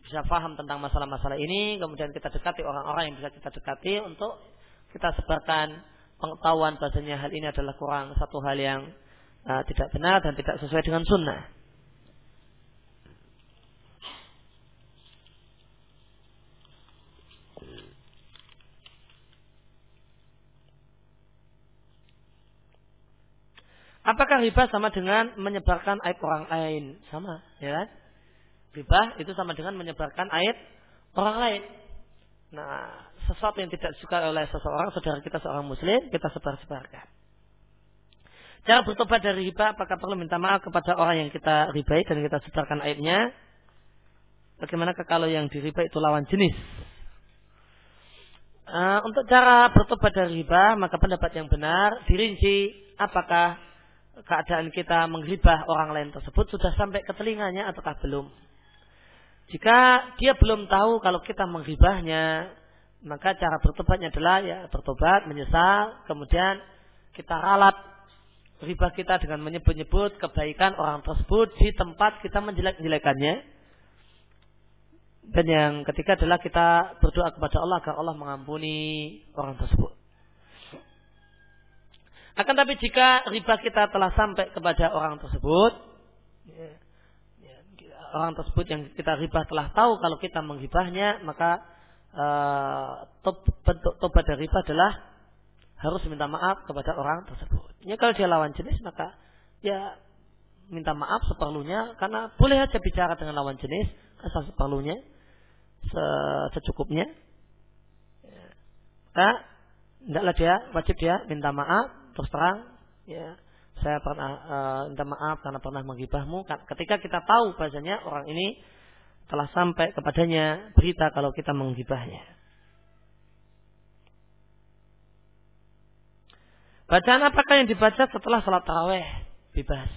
bisa paham tentang masalah-masalah ini, kemudian kita dekati orang-orang yang bisa kita dekati untuk kita sebarkan pengetahuan bahasanya hal ini adalah kurang, satu hal yang tidak benar dan tidak sesuai dengan sunnah. Apakah riba sama dengan menyebarkan aib orang lain? Sama, ya kan? Riba itu sama dengan menyebarkan aib orang lain. Nah, sesuatu yang tidak disukai oleh seseorang, saudara kita seorang muslim, kita sebar-sebarkan. Cara bertobat dari riba, apakah perlu minta maaf kepada orang yang kita ribai dan kita sebarkan aibnya? Bagaimanakah kalau yang diriba itu lawan jenis? Untuk cara bertobat dari riba, maka pendapat yang benar dirinci apakah keadaan kita menghibah orang lain tersebut sudah sampai ke telinganya ataukah belum. Jika dia belum tahu kalau kita menghibahnya, maka cara bertobatnya adalah ya bertobat, menyesal, kemudian kita ralat riba kita dengan menyebut-nyebut kebaikan orang tersebut di tempat kita menjelek-jelekannya. Dan yang ketiga adalah kita berdoa kepada Allah agar Allah mengampuni orang tersebut. Akan tapi jika riba kita telah sampai kepada orang tersebut, orang tersebut yang kita ribah telah tahu kalau kita menghibahnya, maka bentuk tobat dari riba adalah harus minta maaf kepada orang tersebut. Ya, kalau dia lawan jenis maka ya minta maaf seperlunya, karena boleh aja bicara dengan lawan jenis asal seperlunya, secukupnya. Maka tidaklah dia wajib dia minta maaf terus terang. Ya, saya pernah minta maaf karena pernah menghibahmu. Ketika kita tahu bahasanya orang ini telah sampai kepadanya berita kalau kita menghibahnya. Bacaan apakah yang dibaca setelah salat tarawih? Bebas.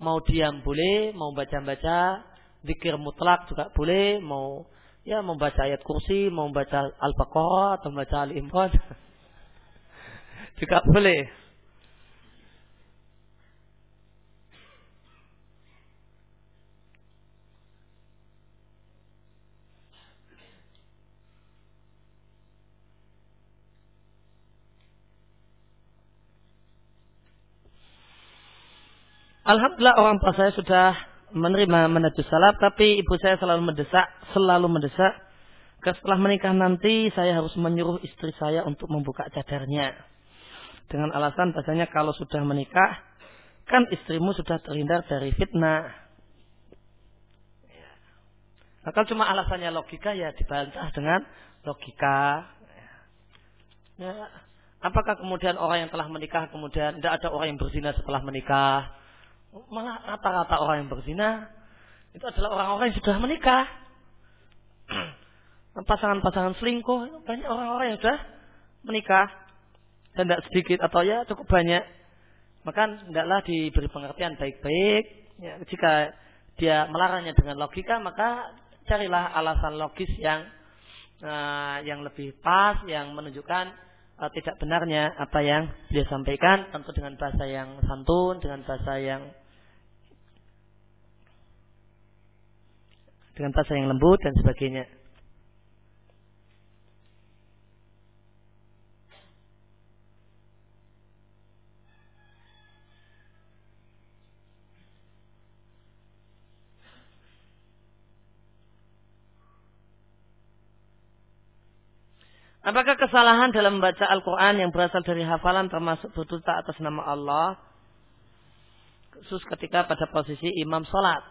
Mau diam boleh, mau baca-baca. Zikir mutlak juga boleh, mau ya membaca ayat kursi, mau membaca Al-Baqarah atau membaca Al-Imran juga boleh. Alhamdulillah orang tua saya sudah menerima manhaj salaf, tapi ibu saya selalu mendesak setelah menikah nanti saya harus menyuruh istri saya untuk membuka cadarnya dengan alasan bahasanya kalau sudah menikah kan istrimu sudah terhindar dari fitnah. Nah, kalau cuma alasannya logika ya dibantah dengan logika. Ya, apakah kemudian orang yang telah menikah kemudian tidak ada orang yang berzina setelah menikah? Malah rata-rata orang yang berzina itu adalah orang-orang yang sudah menikah. Pasangan-pasangan selingkuh, banyak orang-orang yang sudah menikah. Dan tidak sedikit atau ya cukup banyak. Maka tidaklah diberi pengertian baik-baik. Ya, jika dia melarangnya dengan logika, maka carilah alasan logis yang lebih pas, yang menunjukkan tidak benarnya apa yang dia sampaikan, tentu dengan bahasa yang santun, dengan bahasa yang lembut dan sebagainya. Apakah kesalahan dalam membaca Al-Quran yang berasal dari hafalan termasuk berdusta atas nama Allah, khusus ketika pada posisi imam sholat?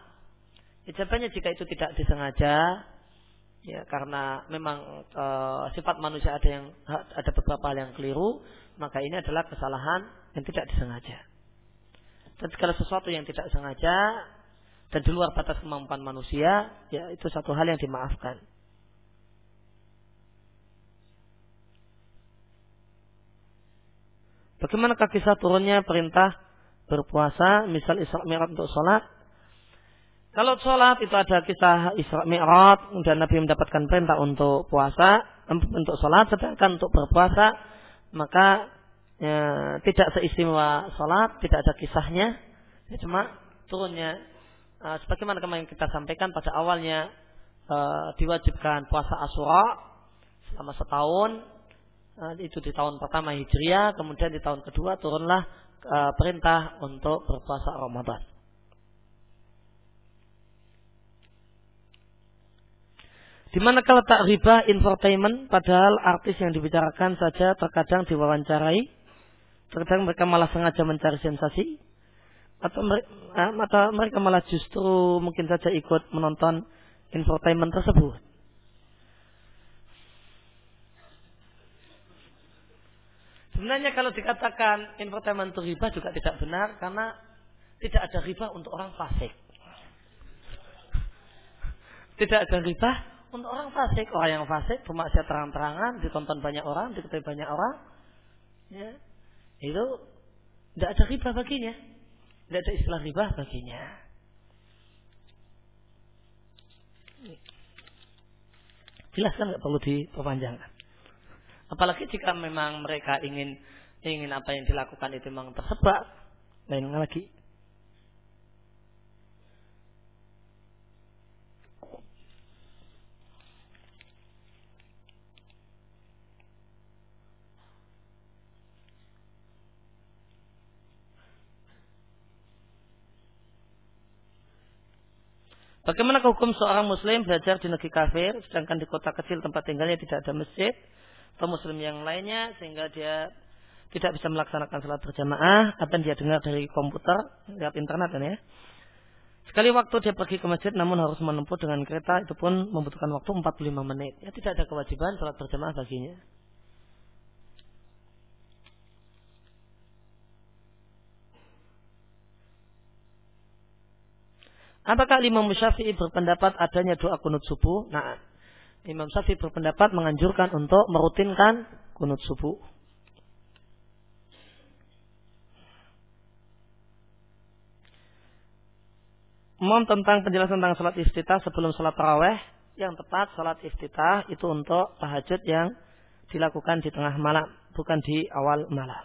Jawabannya jika itu tidak disengaja, ya karena memang sifat manusia ada beberapa hal yang keliru, maka ini adalah kesalahan yang tidak disengaja. Dan segala sesuatu yang tidak sengaja dan di luar batas kemampuan manusia, ya itu satu hal yang dimaafkan. Bagaimana kisah turunnya perintah berpuasa, misal Isra Mi'raj untuk sholat? Kalau sholat itu ada kisah Isra Mi'raj dan Nabi mendapatkan perintah untuk puasa, untuk sholat, sedangkan untuk berpuasa maka tidak seistimewa sholat, tidak ada kisahnya, cuma turunnya sebagaimana kemarin kita sampaikan pada awalnya diwajibkan puasa Asyura selama setahun. Itu di tahun pertama Hijriah, kemudian di tahun kedua turunlah perintah untuk berpuasa Ramadan. Di manakah letak riba infotainment? Padahal artis yang dibicarakan saja terkadang diwawancarai, terkadang mereka malah sengaja mencari sensasi, atau mereka malah justru mungkin saja ikut menonton infotainment tersebut. Sebenarnya kalau dikatakan infotainment itu riba juga tidak benar, karena tidak ada riba untuk orang fasik. Tidak ada riba Untuk orang yang fasik, bermaksiat terang-terangan, ditonton banyak orang, diketahui banyak orang, ya, itu tidak ada riba baginya, tidak ada istilah riba baginya. Jelaskan, nggak perlu diperpanjangkan. Apalagi jika memang mereka ingin apa yang dilakukan itu memang tersebab, lain lagi. Bagaimana hukum seorang muslim belajar di negeri kafir, sedangkan di kota kecil tempat tinggalnya tidak ada masjid atau muslim yang lainnya, sehingga dia tidak bisa melaksanakan salat berjamaah? Apa yang dia dengar dari komputer, lihat internet kan ya. Sekali waktu dia pergi ke masjid namun harus menempuh dengan kereta, itu pun membutuhkan waktu 45 menit. Ya, tidak ada kewajiban salat berjamaah baginya. Apakah Imam Syafi'i berpendapat adanya doa kunut subuh? Nah, Imam Syafi'i berpendapat menganjurkan untuk merutinkan kunut subuh. Umum tentang penjelasan tentang salat iftitah sebelum salat tarawih. Yang tepat, salat iftitah itu untuk tahajud yang dilakukan di tengah malam, bukan di awal malam.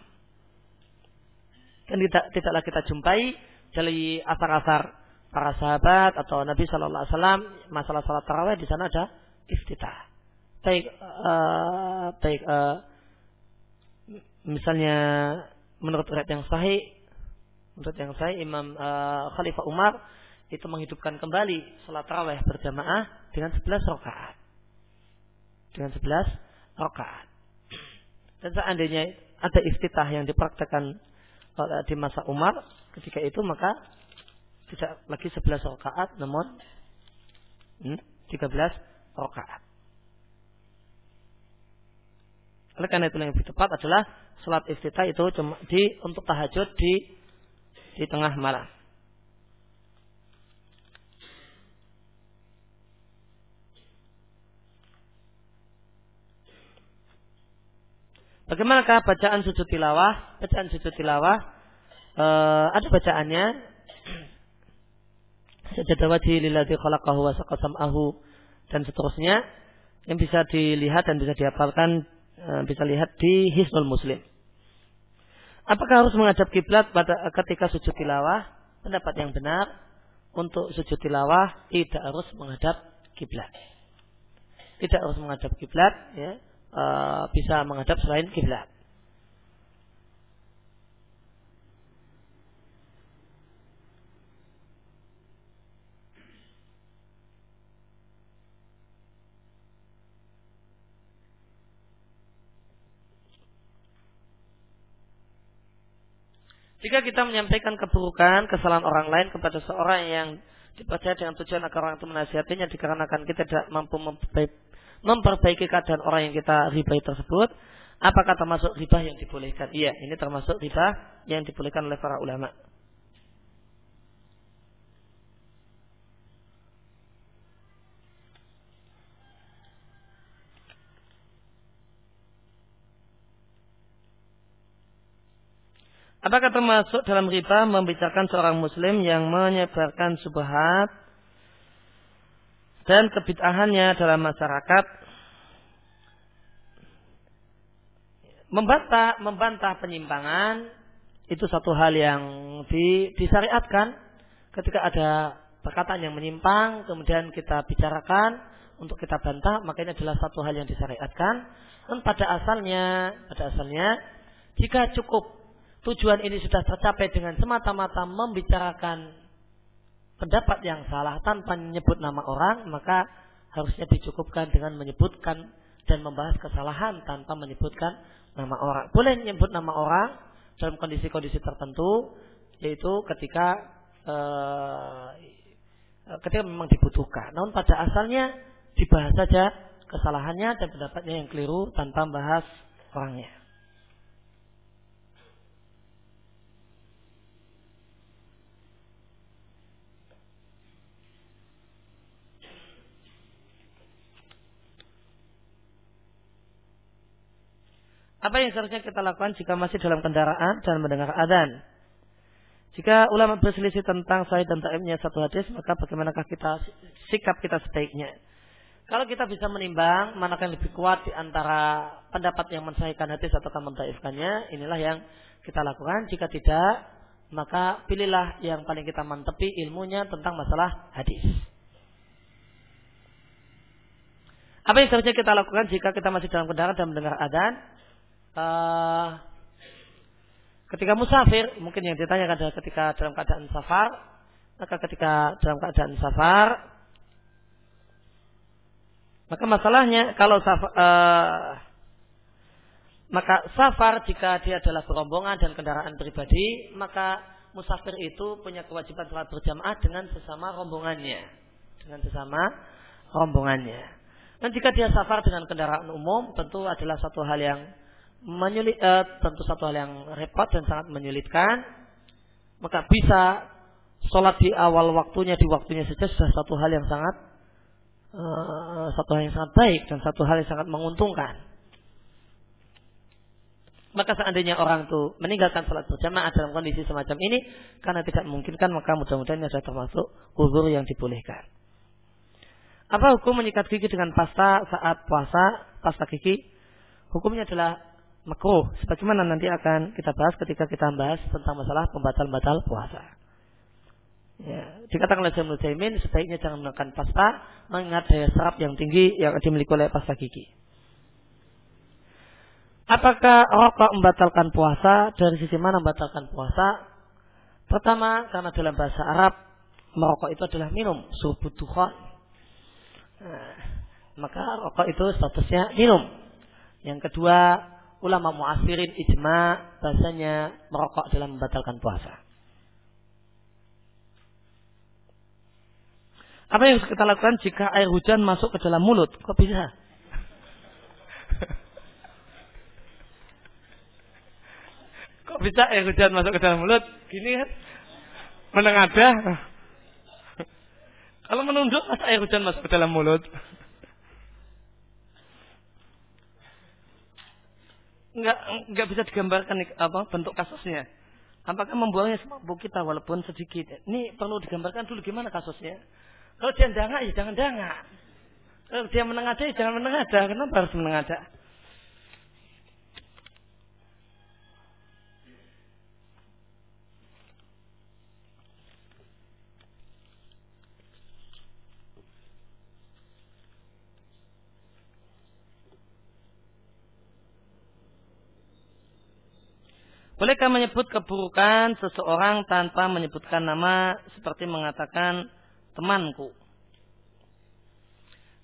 Dan tidaklah kita jumpai dari asar-asar para sahabat atau Nabi Shallallahu Alaihi Wasallam masalah salat tarawih. Di sana ada iftitah. Misalnya menurut riwayat yang sahih, Imam Khalifah Umar itu menghidupkan kembali salat tarawih berjamaah dengan 11 rakaat. Dan seandainya ada iftitah yang dipraktekkan di masa Umar ketika itu, maka tidak lagi 11 rakaat namun 13 rakaat. Oleh karena itu yang lebih tepat adalah salat iftitah itu cuma untuk tahajud di tengah malam. Bagaimanakah bacaan sujud tilawah? Bacaan sujud tilawah ada bacaannya. Sajada wajhi lillazi khalaqahu wa saqa sam'ahu dan seterusnya, yang bisa dilihat dan bisa dihafalkan, bisa lihat di Hisnul Muslim. Apakah harus menghadap kiblat ketika sujud tilawah? Pendapat yang benar, untuk sujud tilawah tidak harus menghadap kiblat. Tidak harus menghadap kiblat, ya, bisa menghadap selain kiblat. Jika kita menyampaikan keburukan, kesalahan orang lain kepada seorang yang dipercaya dengan tujuan agar orang itu menasihatinya, dikarenakan kita tidak mampu memperbaiki keadaan orang yang kita ribai tersebut, apakah termasuk riba yang dibolehkan? Iya, ini termasuk riba yang dibolehkan oleh para ulama. Apakah termasuk dalam riba membicarakan seorang muslim yang menyebarkan syubhat dan kebid'ahannya dalam masyarakat? Membantah penyimpangan itu satu hal yang disyariatkan. Ketika ada perkataan yang menyimpang kemudian kita bicarakan untuk kita bantah, makanya adalah satu hal yang disyariatkan. Dan pada asalnya jika cukup tujuan ini sudah tercapai dengan semata-mata membicarakan pendapat yang salah tanpa menyebut nama orang, maka harusnya dicukupkan dengan menyebutkan dan membahas kesalahan tanpa menyebutkan nama orang. Boleh menyebut nama orang dalam kondisi-kondisi tertentu, yaitu ketika memang dibutuhkan. Namun pada asalnya dibahas saja kesalahannya dan pendapatnya yang keliru tanpa membahas orangnya. Apa yang seharusnya kita lakukan jika masih dalam kendaraan dan mendengar adzan? Jika ulama berselisih tentang sahih dan dhaifnya satu hadis, maka bagaimanakah sikap kita sebaiknya? Kalau kita bisa menimbang manakah yang lebih kuat di antara pendapat yang mensahihkan hadis atau mendhaifkannya, inilah yang kita lakukan. Jika tidak, maka pilihlah yang paling kita mantepi ilmunya tentang masalah hadis. Apa yang seharusnya kita lakukan jika kita masih dalam kendaraan dan mendengar adzan? Ketika musafir, mungkin yang ditanyakan adalah ketika dalam keadaan safar. Maka ketika dalam keadaan safar, maka masalahnya kalau maka safar jika dia adalah berombongan dan kendaraan pribadi, maka musafir itu punya kewajiban salat berjamaah dengan sesama rombongannya. Dan jika dia safar dengan kendaraan umum, tentu adalah satu hal yang repot dan sangat menyulitkan. Maka bisa sholat di awal waktunya, di waktunya saja sudah satu hal yang sangat baik dan satu hal yang sangat menguntungkan. Maka seandainya orang itu meninggalkan sholat berjamaah dalam kondisi semacam ini karena tidak memungkinkan, maka mudah-mudahan ini sudah termasuk uzur yang dibolehkan. Apa hukum menyikat gigi dengan pasta saat puasa? Pasta gigi hukumnya adalah makruh, sebagaimana nanti akan kita bahas ketika kita bahas tentang masalah pembatal puasa. Ya, dikatakan oleh Syaikh Abdul Aziz Ibn Baz, sebaiknya jangan menggunakan pasta mengingat daya serap yang tinggi yang dimiliki oleh pasta gigi. Apakah rokok membatalkan puasa? Dari sisi mana membatalkan puasa? Pertama, karena dalam bahasa Arab merokok itu adalah minum, syurbud dukhan. Nah, maka rokok itu statusnya minum. Yang kedua, ulama mu'asirin ijma' bahasanya merokok dalam membatalkan puasa. Apa yang harus kita lakukan jika air hujan masuk ke dalam mulut? Kok bisa? Kok bisa air hujan masuk ke dalam mulut? Gini kan? Menengadah. Kalau menunduk, masa air hujan masuk ke dalam mulut? Enggak bisa digambarkan apa bentuk kasusnya. Apakah membuangnya semampu kita walaupun sedikit? Ini perlu digambarkan dulu gimana kasusnya. Kalau dia dangak, ya jangan dangak. Kalau dia menengadah, ya jangan menengadah. Kenapa harus menengadah? Bolehkah menyebut keburukan seseorang tanpa menyebutkan nama, seperti mengatakan temanku?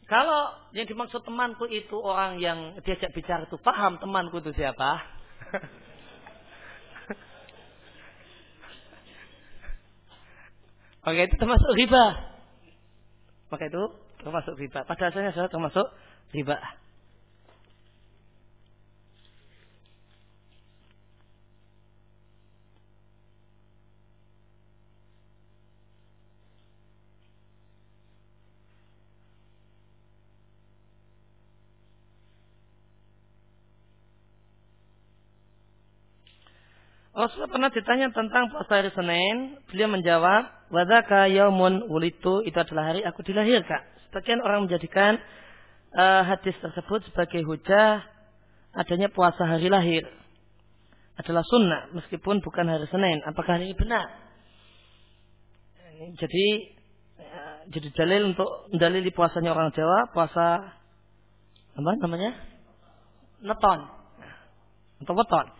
Kalau yang dimaksud temanku itu orang yang diajak bicara itu paham temanku itu siapa? Maka itu termasuk riba. Pada asalnya sudah termasuk riba. Rasulullah pernah ditanya tentang puasa hari Senin. Beliau menjawab, "Wadzaka yaumun wulidtu," itu adalah hari aku dilahirkan. Sebagian orang menjadikan hadis tersebut sebagai hujah adanya puasa hari lahir adalah sunnah meskipun bukan hari Senin. Apakah ini benar? Jadi dalil untuk mendalili puasanya orang Jawa, puasa apa namanya? Neton atau weton.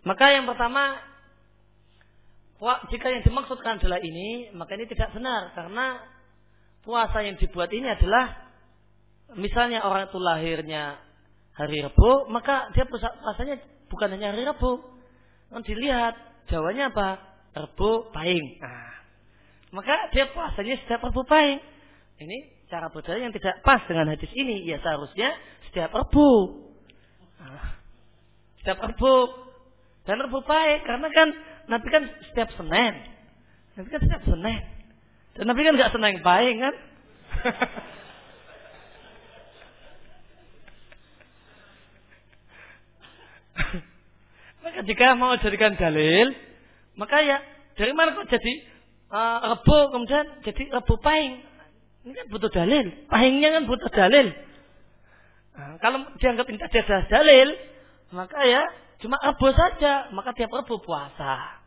Maka yang pertama, jika yang dimaksudkan adalah ini, maka ini tidak benar. Karena puasa yang dibuat ini adalah, misalnya orang itu lahirnya hari Rabu, maka dia puasanya bukan hanya hari Rabu. Dilihat, jawabannya apa? Rabu Pahing. Nah, maka dia puasanya setiap Rabu Pahing. Ini cara berdalil yang tidak pas dengan hadis ini. Ya seharusnya setiap Rabu. Dan Rabu Pahing, karena kan Nabi kan setiap Senin. Dan Nabi kan gak senang pahing kan. Maka jika mau jadikan dalil, maka ya dari mana kok jadi rebu kemudian jadi rebu pahing? Ini kan butuh dalil. Pahingnya kan butuh dalil. Nah, kalau dianggap ini tadi adalah dalil, maka ya cuma rebu saja. Maka tiap rebu puasa.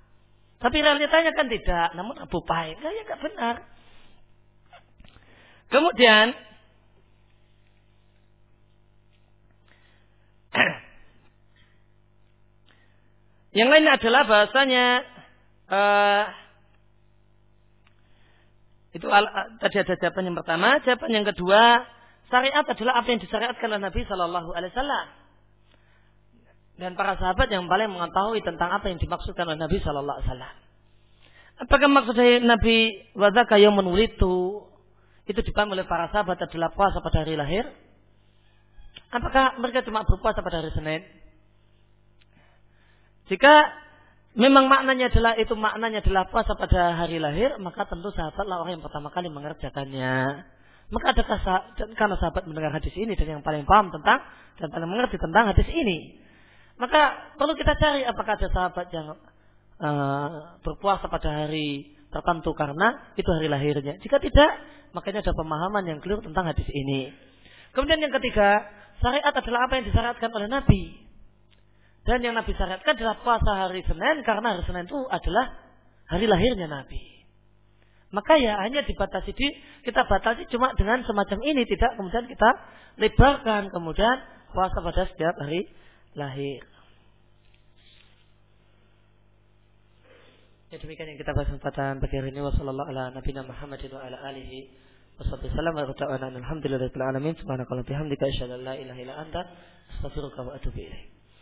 Tapi realitanya kan tidak. Namun rebu pahing. Nah, ya gak benar. Kemudian yang lain adalah bahasanya itu tadi ada jawaban yang pertama. Jawaban yang kedua, syariat adalah apa yang disyariatkan oleh Nabi SAW. Dan para sahabat yang paling mengetahui tentang apa yang dimaksudkan oleh Nabi SAW. Apakah maksudnya Nabi wadzaka yaumun wulidtu itu dipahami oleh para sahabat adalah puasa pada hari lahir? Apakah mereka cuma berpuasa pada hari Senin? Jika memang maknanya adalah puasa pada hari lahir, maka tentu sahabatlah orang yang pertama kali mengerjakannya. Maka adakah karena sahabat mendengar hadis ini dan yang paling paham tentang dan paling mengerti tentang hadis ini, maka perlu kita cari apakah ada sahabat yang berpuasa pada hari tertentu karena itu hari lahirnya. Jika tidak, makanya ada pemahaman yang keliru tentang hadis ini. Kemudian yang ketiga, syariat adalah apa yang disyariatkan oleh Nabi. Dan yang Nabi syariatkan adalah puasa hari Senin, karena hari Senin itu adalah hari lahirnya Nabi. Maka ya hanya dibatasi, kita batasi cuma dengan semacam ini. Tidak kemudian kita lebarkan, kemudian puasa pada setiap hari lahir. Ya, demikian yang kita bahas kesempatan pagi hari ini. Wassalamualaikum warahmatullahi wabarakatuh. Alhamdulillahirabbil alamin. Subhanakallahumma wa bihamdika asyhadu an la ilaha illa anta astaghfiruka wa atubu ilaik.